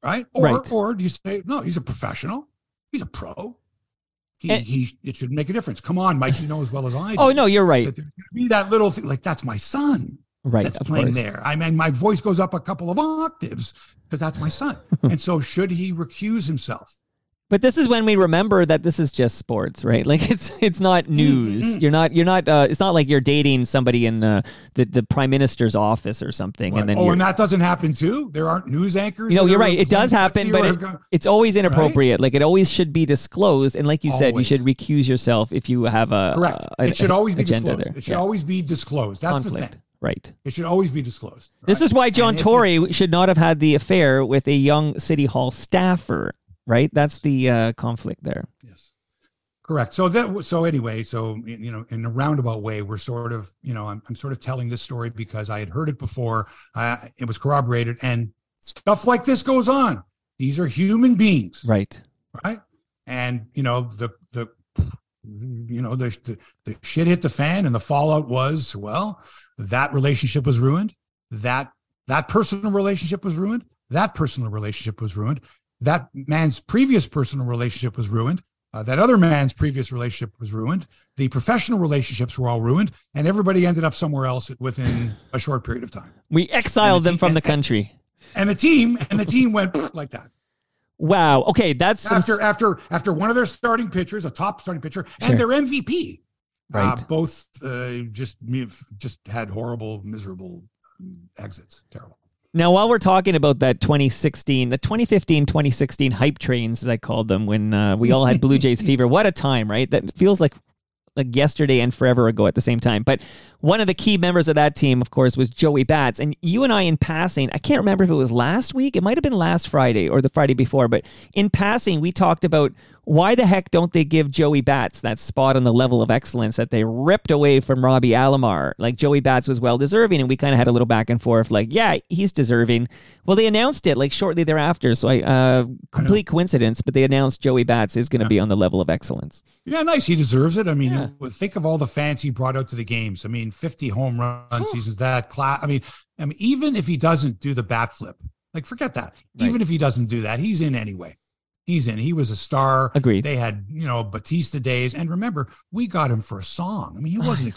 right? Or do you say, no, he's a professional. He's a pro. It should make a difference. Come on, Mike, you know as well as I do. Oh, no, you're right. That there's gonna be that little thing, like, that's my son. Right, that's playing there. I mean, my voice goes up a couple of octaves because that's my son. And so should he recuse himself? But this is when we remember that this is just sports, right? Like, it's not news. You're not it's not like you're dating somebody in the prime minister's office or something. Right. And then and that doesn't happen too? There aren't news anchors? No, you're right. It does happen, but it's always inappropriate. Right? Like, it always should be disclosed. And like you said, you should recuse yourself if you have a correct. It should always be disclosed. There. It should always be disclosed. That's conflict. The thing. Right. It should always be disclosed. Right? This is why John Tory should not have had the affair with a young City Hall staffer. Right, that's the conflict there. Yes, correct. So anyway, you know, in a roundabout way, we're sort of, you know, I'm sort of telling this story because I had heard it before. It was corroborated, and stuff like this goes on. These are human beings, right, and you know the shit hit the fan, and the fallout was that relationship was ruined, that personal relationship was ruined, that personal relationship was ruined. That man's previous personal relationship was ruined. That other man's previous relationship was ruined. The professional relationships were all ruined, and everybody ended up somewhere else within a short period of time. We exiled them from the country, and the team went like that. Wow. Okay, that's after one of their starting pitchers, a top starting pitcher, and their MVP, both had horrible, miserable exits. Terrible. Now, while we're talking about that 2015-2016 hype trains, as I called them, when we all had Blue Jays fever, what a time, right? That feels like yesterday and forever ago at the same time. But one of the key members of that team, of course, was Joey Bats. And you and I, in passing, I can't remember if it was last week. It might have been last Friday or the Friday before. But in passing, we talked about why the heck don't they give Joey Bats that spot on the level of excellence that they ripped away from Robbie Alomar? Like, Joey Bats was well-deserving, and we kind of had a little back and forth, like, yeah, he's deserving. Well, they announced it, like, shortly thereafter, so complete coincidence, but they announced Joey Bats is going to be on the level of excellence. Yeah, nice. He deserves it. I mean, think of all the fans he brought out to the games. I mean, 50 home runs, he says that class. I mean, even if he doesn't do the bat flip, like, forget that. Right. Even if he doesn't do that, he's in anyway. He's in. He was a star. Agreed. They had, you know, Batista days. And remember, we got him for a song. I mean, he wasn't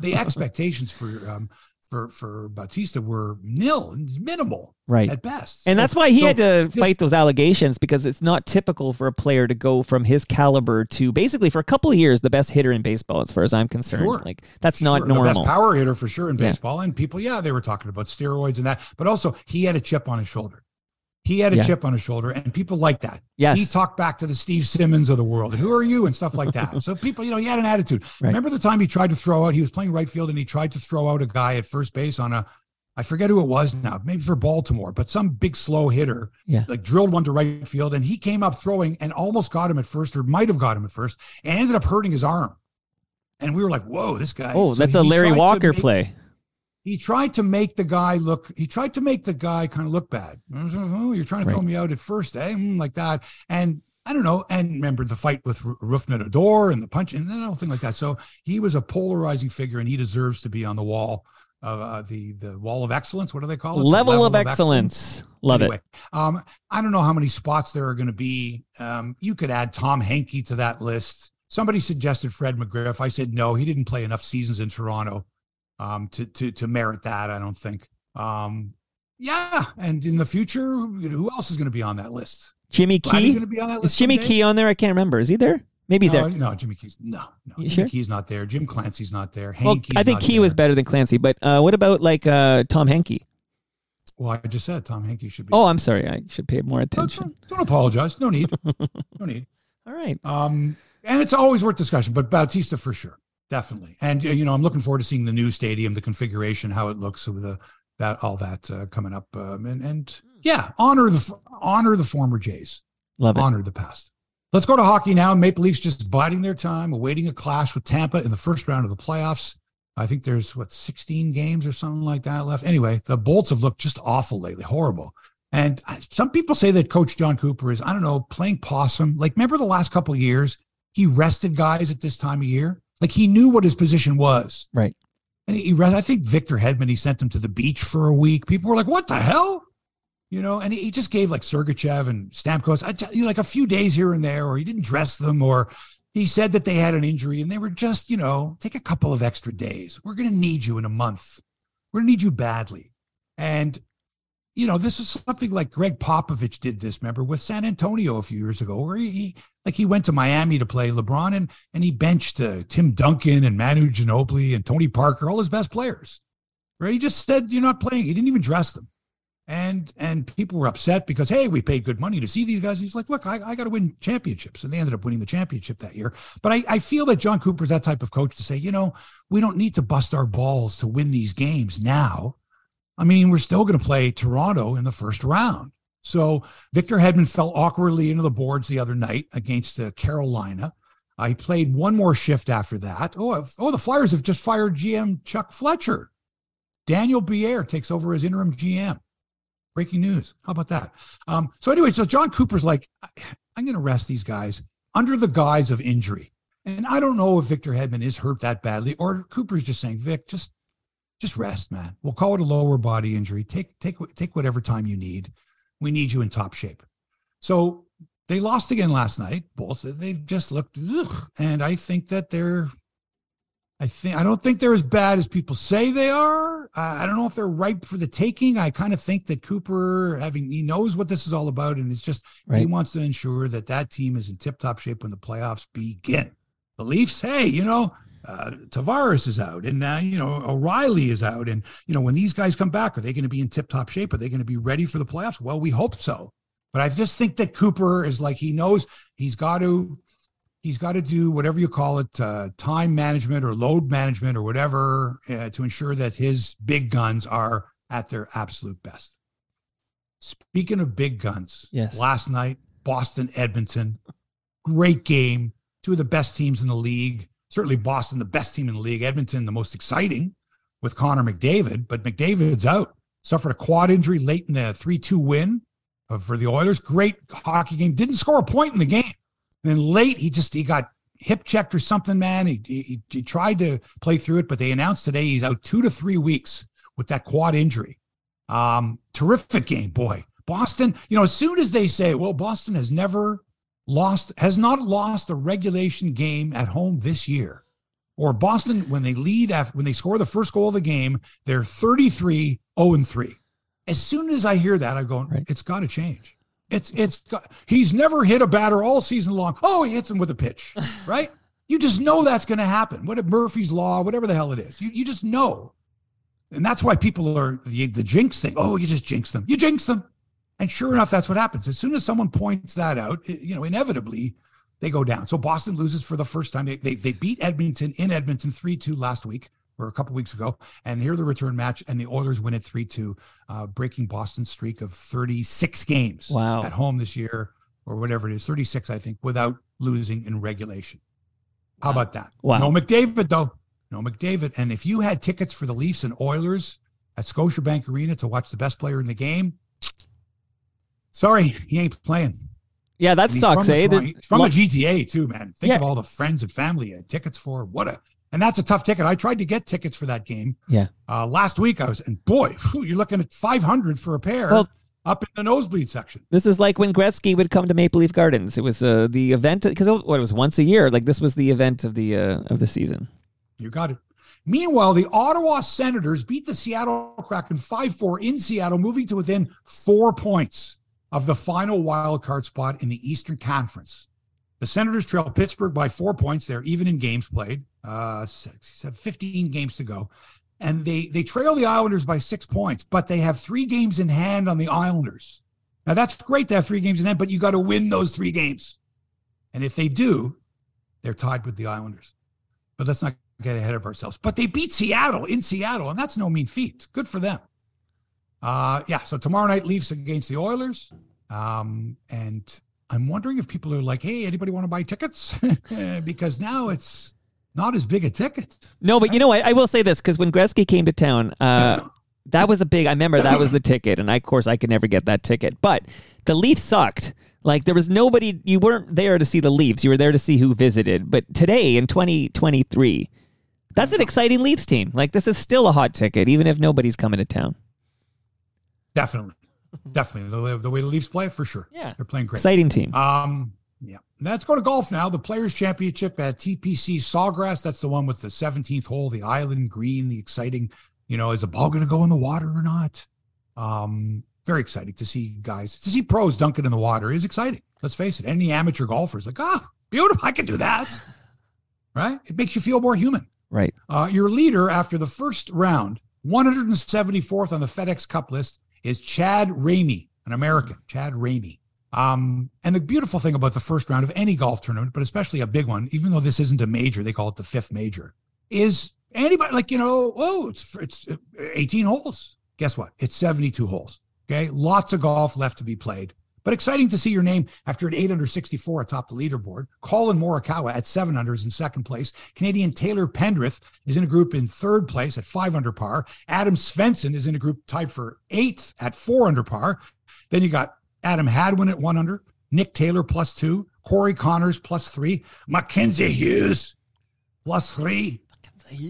the expectations for Batista were minimal at best. And that's why he had to fight those allegations, because it's not typical for a player to go from his caliber to basically for a couple of years, the best hitter in baseball, as far as I'm concerned. Sure. Like, that's not normal. The best power hitter for sure in baseball. And people, they were talking about steroids and that, but also he had a chip on his shoulder. He had a chip on his shoulder, and people like that. Yes. He talked back to the Steve Simmons of the world. Who are you? And stuff like that. So people, you know, he had an attitude. Right. Remember the time he was playing right field and he tried to throw out a guy at first base on a I forget who it was now, maybe for Baltimore, but some big slow hitter, like drilled one to right field, and he came up throwing and almost got him at first, or might have got him at first, and ended up hurting his arm. And we were like, whoa, this guy. Oh, so that's a Larry Walker play. He tried to make the guy look, he tried to make the guy kind of look bad. Oh, you're trying to throw me out at first, eh? Like that. And I don't know. And remember the fight with Rufnet Odor and the punch and that whole thing like that. So he was a polarizing figure, and he deserves to be on the wall of the wall of excellence. What do they call it? Level of excellence. Love it. I don't know how many spots there are going to be. You could add Tom Henke to that list. Somebody suggested Fred McGriff. I said, no, he didn't play enough seasons in Toronto to merit that. I don't think. And in the future, who else is going to be on that list? Jimmy Key? Going to be on that list is Jimmy someday? Key on there? I can't remember. Is he there? Maybe he's there. No, Jimmy Key's no. Jimmy Key's not there. Jim Clancy's not there. Hanky's I think Key was better than Clancy, but what about like Tom Henke? Well, I just said Tom Henke should be. Oh, I'm sorry. I should pay more attention. Don't apologize. No need. All right. And it's always worth discussion, but Bautista for sure. Definitely. And, I'm looking forward to seeing the new stadium, the configuration, how it looks with all that coming up. Honor the former Jays. Love it. Honor the past. Let's go to hockey now. Maple Leafs just biding their time, awaiting a clash with Tampa in the first round of the playoffs. I think there's 16 games or something like that left. Anyway, the Bolts have looked just awful lately. Horrible. And some people say that Coach John Cooper is, playing possum. Like, remember the last couple of years, he rested guys at this time of year. Like, he knew what his position was. Right. And I think Victor Hedman, he sent him to the beach for a week. People were like, what the hell? And he just gave Sergachev and Stamkos a few days here and there, or he didn't dress them, or he said that they had an injury and they were just, take a couple of extra days. We're going to need you in a month. We're going to need you badly. And, this is something like Greg Popovich did this, remember, with San Antonio a few years ago, where he went to Miami to play LeBron and he benched Tim Duncan and Manu Ginobili and Tony Parker, all his best players, right? He just said, you're not playing. He didn't even dress them. And people were upset because, hey, we paid good money to see these guys. And he's like, look, I got to win championships. And they ended up winning the championship that year. But I feel that John Cooper's that type of coach to say, we don't need to bust our balls to win these games now. We're still going to play Toronto in the first round. So Victor Hedman fell awkwardly into the boards the other night against Carolina. He played one more shift after that. Oh, the Flyers have just fired GM Chuck Fletcher. Daniel Briere takes over as interim GM. Breaking news. How about that? So John Cooper's like, I'm going to rest these guys under the guise of injury. And I don't know if Victor Hedman is hurt that badly, or Cooper's just saying, Vic, just rest, man. We'll call it a lower body injury. Take whatever time you need. We need you in top shape. So they lost again last night. Both. They just looked, ugh. And I think that I don't think they're as bad as people say they are. I don't know if they're ripe for the taking. I kind of think that Cooper, he knows what this is all about, and it's just he wants to ensure that team is in tip-top shape when the playoffs begin. The Leafs, hey, Tavares is out, and now O'Reilly is out, and when these guys come back, are they going to be in tip-top shape? Are they going to be ready for the playoffs? Well, we hope so. But I just think that Cooper is like, he knows he's got to do whatever you call it, time management or load management or whatever, to ensure that his big guns are at their absolute best. Speaking of big guns, last night, Boston, Edmonton, great game. Two of the best teams in the league. Certainly Boston, the best team in the league. Edmonton, the most exciting with Connor McDavid, but McDavid's out. Suffered a quad injury late in the 3-2 win for the Oilers. Great hockey game. Didn't score a point in the game. And then late, he got hip checked or something, man. He tried to play through it, but they announced today he's out 2 to 3 weeks with that quad injury. Terrific game, boy. Boston, as soon as they say, well, Boston has not lost a regulation game at home this year. Or Boston, when they lead, when they score the first goal of the game, they're 33-0-3. As soon as I hear that, I'm going, It's got to change. He's never hit a batter all season long. Oh, he hits him with a pitch, right? You just know that's going to happen. What if Murphy's Law, whatever the hell it is, you just know. And that's why people are the jinx thing. Oh, you just jinx them. You jinx them. And sure enough, that's what happens. As soon as someone points that out, inevitably they go down. So Boston loses for the first time. They beat Edmonton in Edmonton 3-2 last week. or a couple weeks ago, and here the return match, and the Oilers win it 3-2, breaking Boston's streak of 36 games at home this year, or whatever it is, 36, I think, without losing in regulation. How about that? Wow. No McDavid, though. No McDavid. And if you had tickets for the Leafs and Oilers at Scotiabank Arena to watch the best player in the game, sorry, he ain't playing. Yeah, that sucks, eh? He's from the GTA, too, man. Think of all the friends and family and tickets for. And that's a tough ticket. I tried to get tickets for that game. Yeah. Last week, and boy, you're looking at $500 for a pair up in the nosebleed section. This is like when Gretzky would come to Maple Leaf Gardens. It was the event, because it was once a year. Like, this was the event of the season. You got it. Meanwhile, the Ottawa Senators beat the Seattle Kraken 5-4 in Seattle, moving to within 4 points of the final wild card spot in the Eastern Conference. The Senators trail Pittsburgh by 4 points. They're even in games played. 15 games to go. And they trail the Islanders by 6 points, but they have 3 games in hand on the Islanders. Now, that's great to have 3 games in hand, but you got to win those 3 games. And if they do, they're tied with the Islanders. But let's not get ahead of ourselves. But they beat Seattle in Seattle, and that's no mean feat. Good for them. So tomorrow night, Leafs against the Oilers. And I'm wondering if people are like, hey, anybody want to buy tickets? Because now it's not as big a ticket. No, but you know what? I will say this, because when Gretzky came to town, that was I remember that was the ticket. And I could never get that ticket. But the Leafs sucked. Like, there was nobody, you weren't there to see the Leafs. You were there to see who visited. But today in 2023, that's an exciting Leafs team. Like, this is still a hot ticket, even if nobody's coming to town. Definitely. The way the Leafs play, for sure. Yeah. They're playing great. Exciting team. Yeah. Let's go to golf now. The Players' Championship at TPC Sawgrass. That's the one with the 17th hole, the island green, the exciting, is the ball going to go in the water or not? Very exciting to see guys. To see pros dunking in the water is exciting. Let's face it. Any amateur golfer is like, beautiful. I can do that. Right? It makes you feel more human. Right. Your leader after the first round, 174th on the FedEx Cup list, is Chad Ramey, an American, Chad Ramey. And the beautiful thing about the first round of any golf tournament, but especially a big one, even though this isn't a major, they call it the 5th major, is anybody like, it's 18 holes. Guess what? It's 72 holes. Okay. Lots of golf left to be played, but exciting to see your name after an 864 atop the leaderboard. Colin Morikawa at 7 under is in second place. Canadian Taylor Pendrith is in a group in third place at 5 under par. Adam Svensson is in a group tied for 8th at 4 under par. Then you got Adam Hadwin at 1 under, Nick Taylor +2, Corey Connors +3, Mackenzie Hughes +3,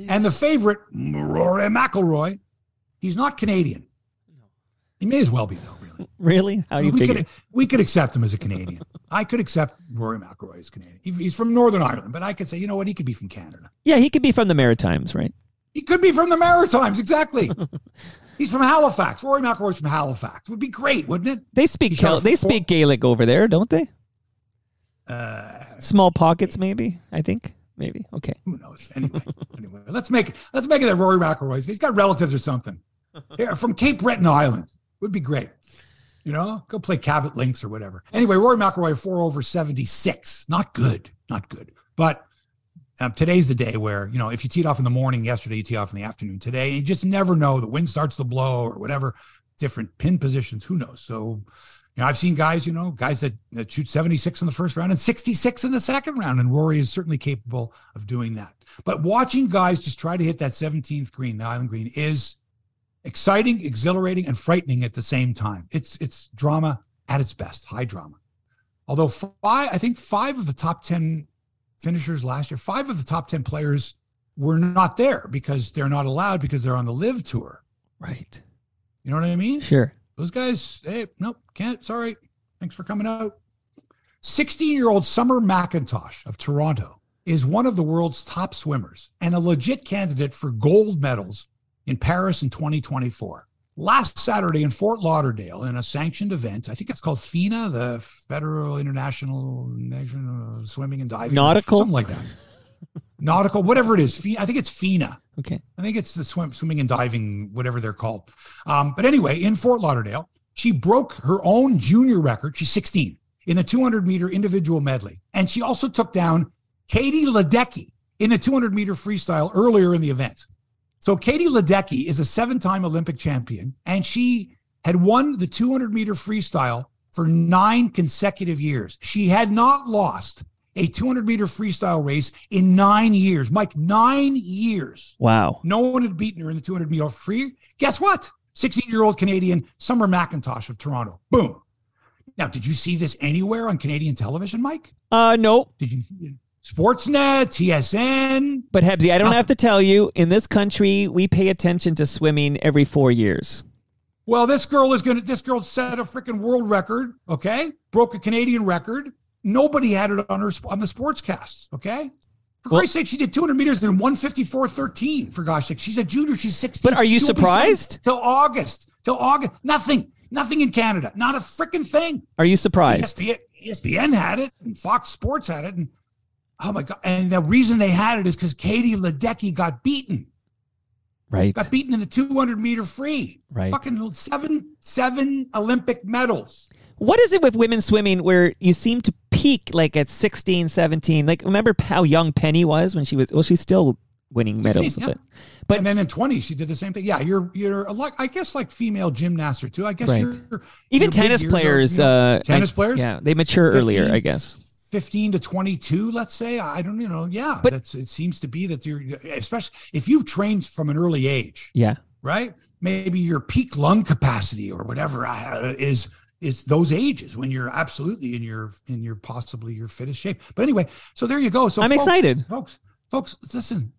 and the favorite, Rory McIlroy. He's not Canadian. He may as well be, though, really. Really? How do you figure? We could accept him as a Canadian. I could accept Rory McIlroy as Canadian. He's from Northern Ireland, but I could say, you know what? He could be from Canada. Yeah, he could be from the Maritimes, right? He could be from the Maritimes, exactly. He's from Halifax. Rory McIlroy's from Halifax. It would be great, wouldn't it? They speak Gaelic over there, don't they? Small pockets, maybe. I think maybe. Okay. Who knows? Anyway, let's make it that Rory McIlroy's. He's got relatives or something. Yeah, from Cape Breton Island. Would be great. Go play Cabot Links or whatever. Anyway, Rory McIlroy 4 over 76. Not good. But today's the day where, if you teed off in the morning yesterday, you tee off in the afternoon today. You just never know. The wind starts to blow or whatever, different pin positions. Who knows? So, I've seen guys that shoot 76 in the first round and 66 in the second round. And Rory is certainly capable of doing that. But watching guys just try to hit that 17th green, the island green, is exciting, exhilarating, and frightening at the same time. It's drama at its best, high drama. Although five of the top 10 finishers last year, 5 of the top 10 players were not there because they're not allowed because they're on the LIV tour. Right. You know what I mean? Sure. Those guys, hey, nope, can't, sorry. Thanks for coming out. 16-year-old Summer McIntosh of Toronto is one of the world's top swimmers and a legit candidate for gold medals in Paris in 2024. Last Saturday in Fort Lauderdale, in a sanctioned event, I think it's called FINA, the Federal International Nation of Swimming and Diving. Nautical? Something like that. Nautical, whatever it is. I think it's FINA. Okay. I think it's the swimming and diving, whatever they're called. But anyway, in Fort Lauderdale, she broke her own junior record. She's 16 in the 200-meter individual medley. And she also took down Katie Ledecky in the 200-meter freestyle earlier in the event. So Katie Ledecky is a seven-time Olympic champion, and she had won the 200-meter freestyle for 9 consecutive years. She had not lost a 200-meter freestyle race in 9 years. Mike, 9 years. Wow. No one had beaten her in the 200-meter free. Guess what? 16-year-old Canadian Summer McIntosh of Toronto. Boom. Now, did you see this anywhere on Canadian television, Mike? No. Did you? Sportsnet, TSN. But Hebsy, I don't have to tell you, in this country, we pay attention to swimming every 4 years. Well, this girl set a freaking world record, okay? Broke a Canadian record. Nobody had it on the sportscast, okay? For Christ's sake, she did 200 meters in 1:54:13, for gosh sake. She's a junior, she's 16. But are you surprised? Till August. Nothing in Canada. Not a freaking thing. Are you surprised? ESPN had it, and Fox Sports had it, and oh my God. And the reason they had it is because Katie Ledecky got beaten. Right. Got beaten in the 200-meter free. Right. Fucking seven Olympic medals. What is it with women's swimming where you seem to peak like at 16, 17? Like, remember how young Penny was when she was, well, she's still winning medals. 16, yeah. But and then in 20, she did the same thing. Yeah, you're like, I guess, like female gymnasts or two. I guess right. Even tennis players. Tennis players? Yeah, they mature 15, earlier, I guess. 15 to 22, let's say. I don't, yeah. But it seems to be that you're, especially if you've trained from an early age. Yeah. Right? Maybe your peak lung capacity or whatever is those ages when you're absolutely in your possibly your fittest shape. But anyway, so there you go. So I'm excited. Folks, listen,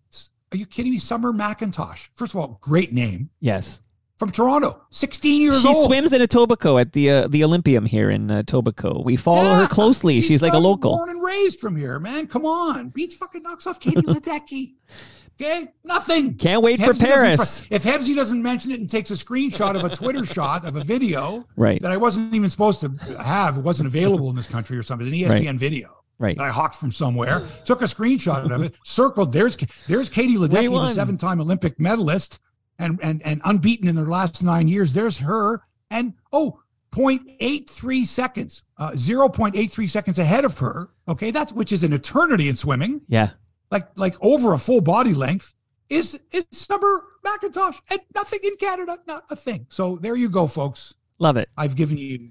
are you kidding me? Summer McIntosh. First of all, great name. Yes. From Toronto, 16 years old. She swims in Etobicoke at the Olympium here in Etobicoke. We follow her closely. She's like a local. Born and raised from here, man. Come on. Beats fucking knocks off Katie Ledecky. Okay? Nothing. Can't wait for Paris. If Hebsy doesn't mention it and takes a screenshot of a Twitter shot of a video that I wasn't even supposed to have, it wasn't available in this country or something, an ESPN video. Right. That I hawked from somewhere, took a screenshot of it, circled. There's Katie Ledecky, the seven-time Olympic medalist. And unbeaten in their last 9 years. There's her. And, 0.83 seconds, 0.83 seconds ahead of her. Okay, which is an eternity in swimming. Yeah. Like over a full body length is Summer McIntosh. And nothing in Canada, not a thing. So there you go, folks. Love it. I've given you.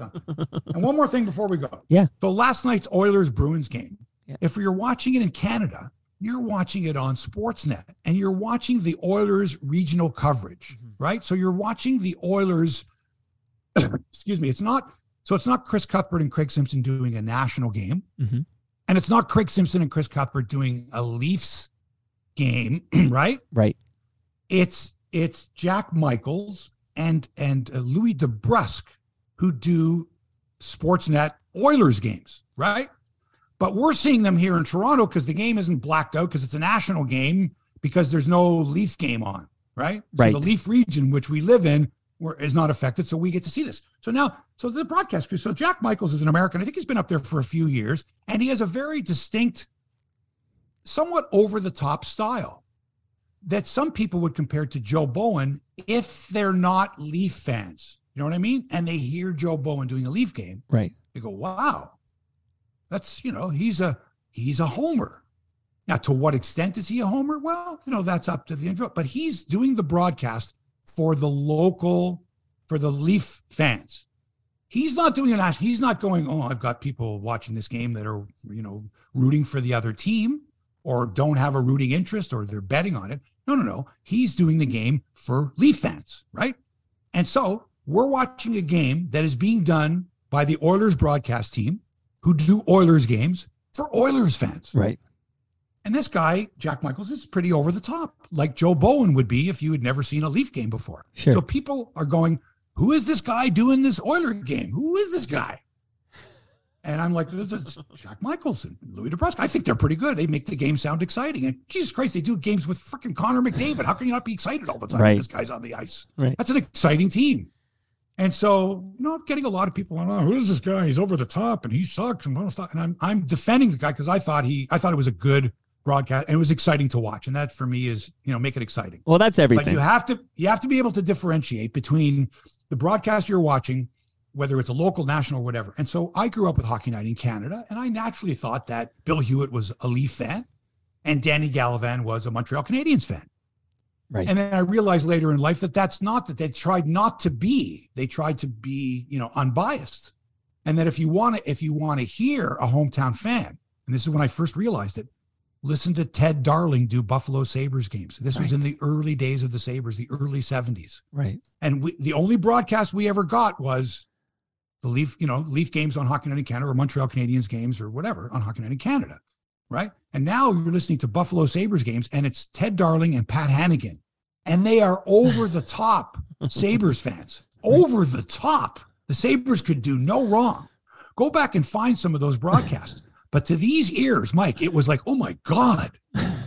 And one more thing before we go. Yeah. So last night's Oilers-Bruins game, if you're watching it in Canada, you're watching it on Sportsnet, and you're watching the Oilers regional coverage, right? So you're watching the Oilers, excuse me, it's not Chris Cuthbert and Craig Simpson doing a national game, and it's not Craig Simpson and Chris Cuthbert doing a Leafs game, right? Right. It's Jack Michaels and Louis DeBrusque who do Sportsnet Oilers games, right? But we're seeing them here in Toronto because the game isn't blacked out because it's a national game because there's no Leaf game on, right? Right. So the Leaf region, which we live in, is not affected, so we get to see this. So the broadcast crew, so Jack Michaels is an American. I think he's been up there for a few years, and he has a very distinct, somewhat over-the-top style that some people would compare to Joe Bowen if they're not Leaf fans. You know what I mean? And they hear Joe Bowen doing a Leaf game. Right. They go, wow. That's, he's a homer. Now, to what extent is he a homer? Well, that's up to the individual, but he's doing the broadcast for the local, for the Leaf fans. He's not doing that. He's not going, I've got people watching this game that are, rooting for the other team or don't have a rooting interest or they're betting on it. No. He's doing the game for Leaf fans, right? And so we're watching a game that is being done by the Oilers broadcast team who do Oilers games for Oilers fans. Right. And this guy, Jack Michaels, is pretty over the top, like Joe Bowen would be if you had never seen a Leaf game before. Sure. So people are going, who is this guy doing this Oiler game? Who is this guy? And I'm like, this is Jack Michaels and Louis DeBrusque. I think they're pretty good. They make the game sound exciting. And Jesus Christ, they do games with freaking Connor McDavid. How can you not be excited all the time when this guy's on the ice? Right. That's an exciting team. And so, I'm getting a lot of people on, who is this guy? He's over the top and he sucks. And I'm defending the guy because I thought it was a good broadcast and it was exciting to watch. And that for me is, make it exciting. Well, that's everything. But you have to be able to differentiate between the broadcast you're watching, whether it's a local, national, or whatever. And so I grew up with Hockey Night in Canada and I naturally thought that Bill Hewitt was a Leaf fan and Danny Gallivan was a Montreal Canadiens fan. Right. And then I realized later in life that that's not, that they tried not to be, they tried to be, you know, unbiased. And that if you want to hear a hometown fan, and this is when I first realized it, listen to Ted Darling do Buffalo Sabres games. This was in the early days of the Sabres, the early 70s. Right. And the only broadcast we ever got was the Leaf games on Hockey Night in Canada, or Montreal Canadiens games or whatever on Hockey Night in Canada. Right. And now you're listening to Buffalo Sabres games, and it's Ted Darling and Pat Hannigan. And they are over the top Sabres fans, over the top. The Sabres could do no wrong. Go back and find some of those broadcasts. But to these ears, Mike, it was like, oh my God,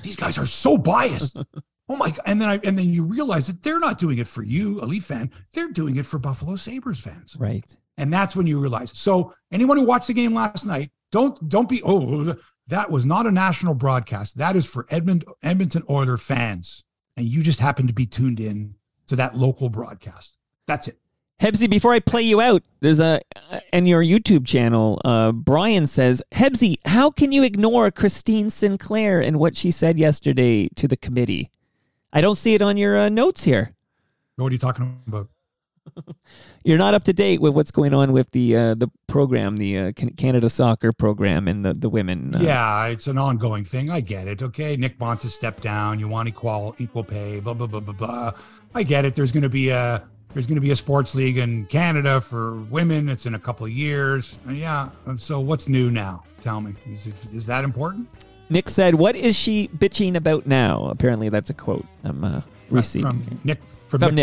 these guys are so biased. Oh my God. And then you realize that they're not doing it for you, a Leaf fan. They're doing it for Buffalo Sabres fans. Right. And that's when you realize. So anyone who watched the game last night, don't be, oh, that was not a national broadcast. That is for Edmonton Oilers fans. And you just happen to be tuned in to that local broadcast. That's it. Hebsy, before I play you out, there's in your YouTube channel, Brian says, Hebsy, how can you ignore Christine Sinclair and what she said yesterday to the committee? I don't see it on your notes here. What are you talking about? You're not up to date with what's going on with the program, the Canada soccer program and the women. Yeah, it's an ongoing thing. I get it. Okay, Nick Bontis stepped down. You want equal pay, blah, blah, blah, blah, blah. I get it. There's going to be a sports league in Canada for women. It's in a couple of years. Yeah. So what's new now? Tell me. Is that important? Nick said, what is she bitching about now? Apparently that's a quote I'm receiving. From Nick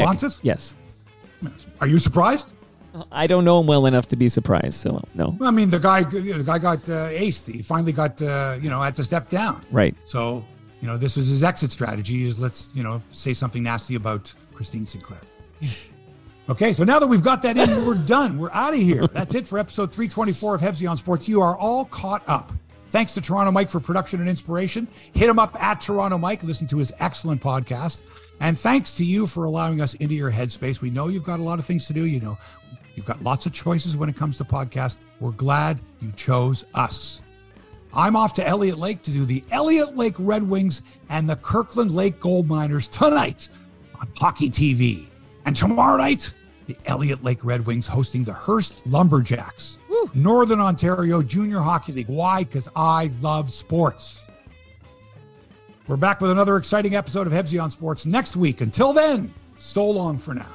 Bontis? Yes. Are you surprised? I don't know him well enough to be surprised. So no. I mean, the guy got aced. He finally got, had to step down. Right. So, this is his exit strategy is let's, say something nasty about Christine Sinclair. Okay, so now that we've got that in, we're done. We're out of here. That's it for episode 324 of Hebsy on Sports. You are all caught up. Thanks to Toronto Mike for production and inspiration. Hit him up at Toronto Mike. Listen to his excellent podcast. And thanks to you for allowing us into your headspace. We know you've got a lot of things to do. You've got lots of choices when it comes to podcasts. We're glad you chose us. I'm off to Elliott Lake to do the Elliott Lake Red Wings and the Kirkland Lake Gold Miners tonight on Hockey TV. And tomorrow night, the Elliott Lake Red Wings hosting the Hearst Lumberjacks. Woo. Northern Ontario Junior Hockey League. Why? Because I love sports. We're back with another exciting episode of Hebsy on Sports next week. Until then, so long for now.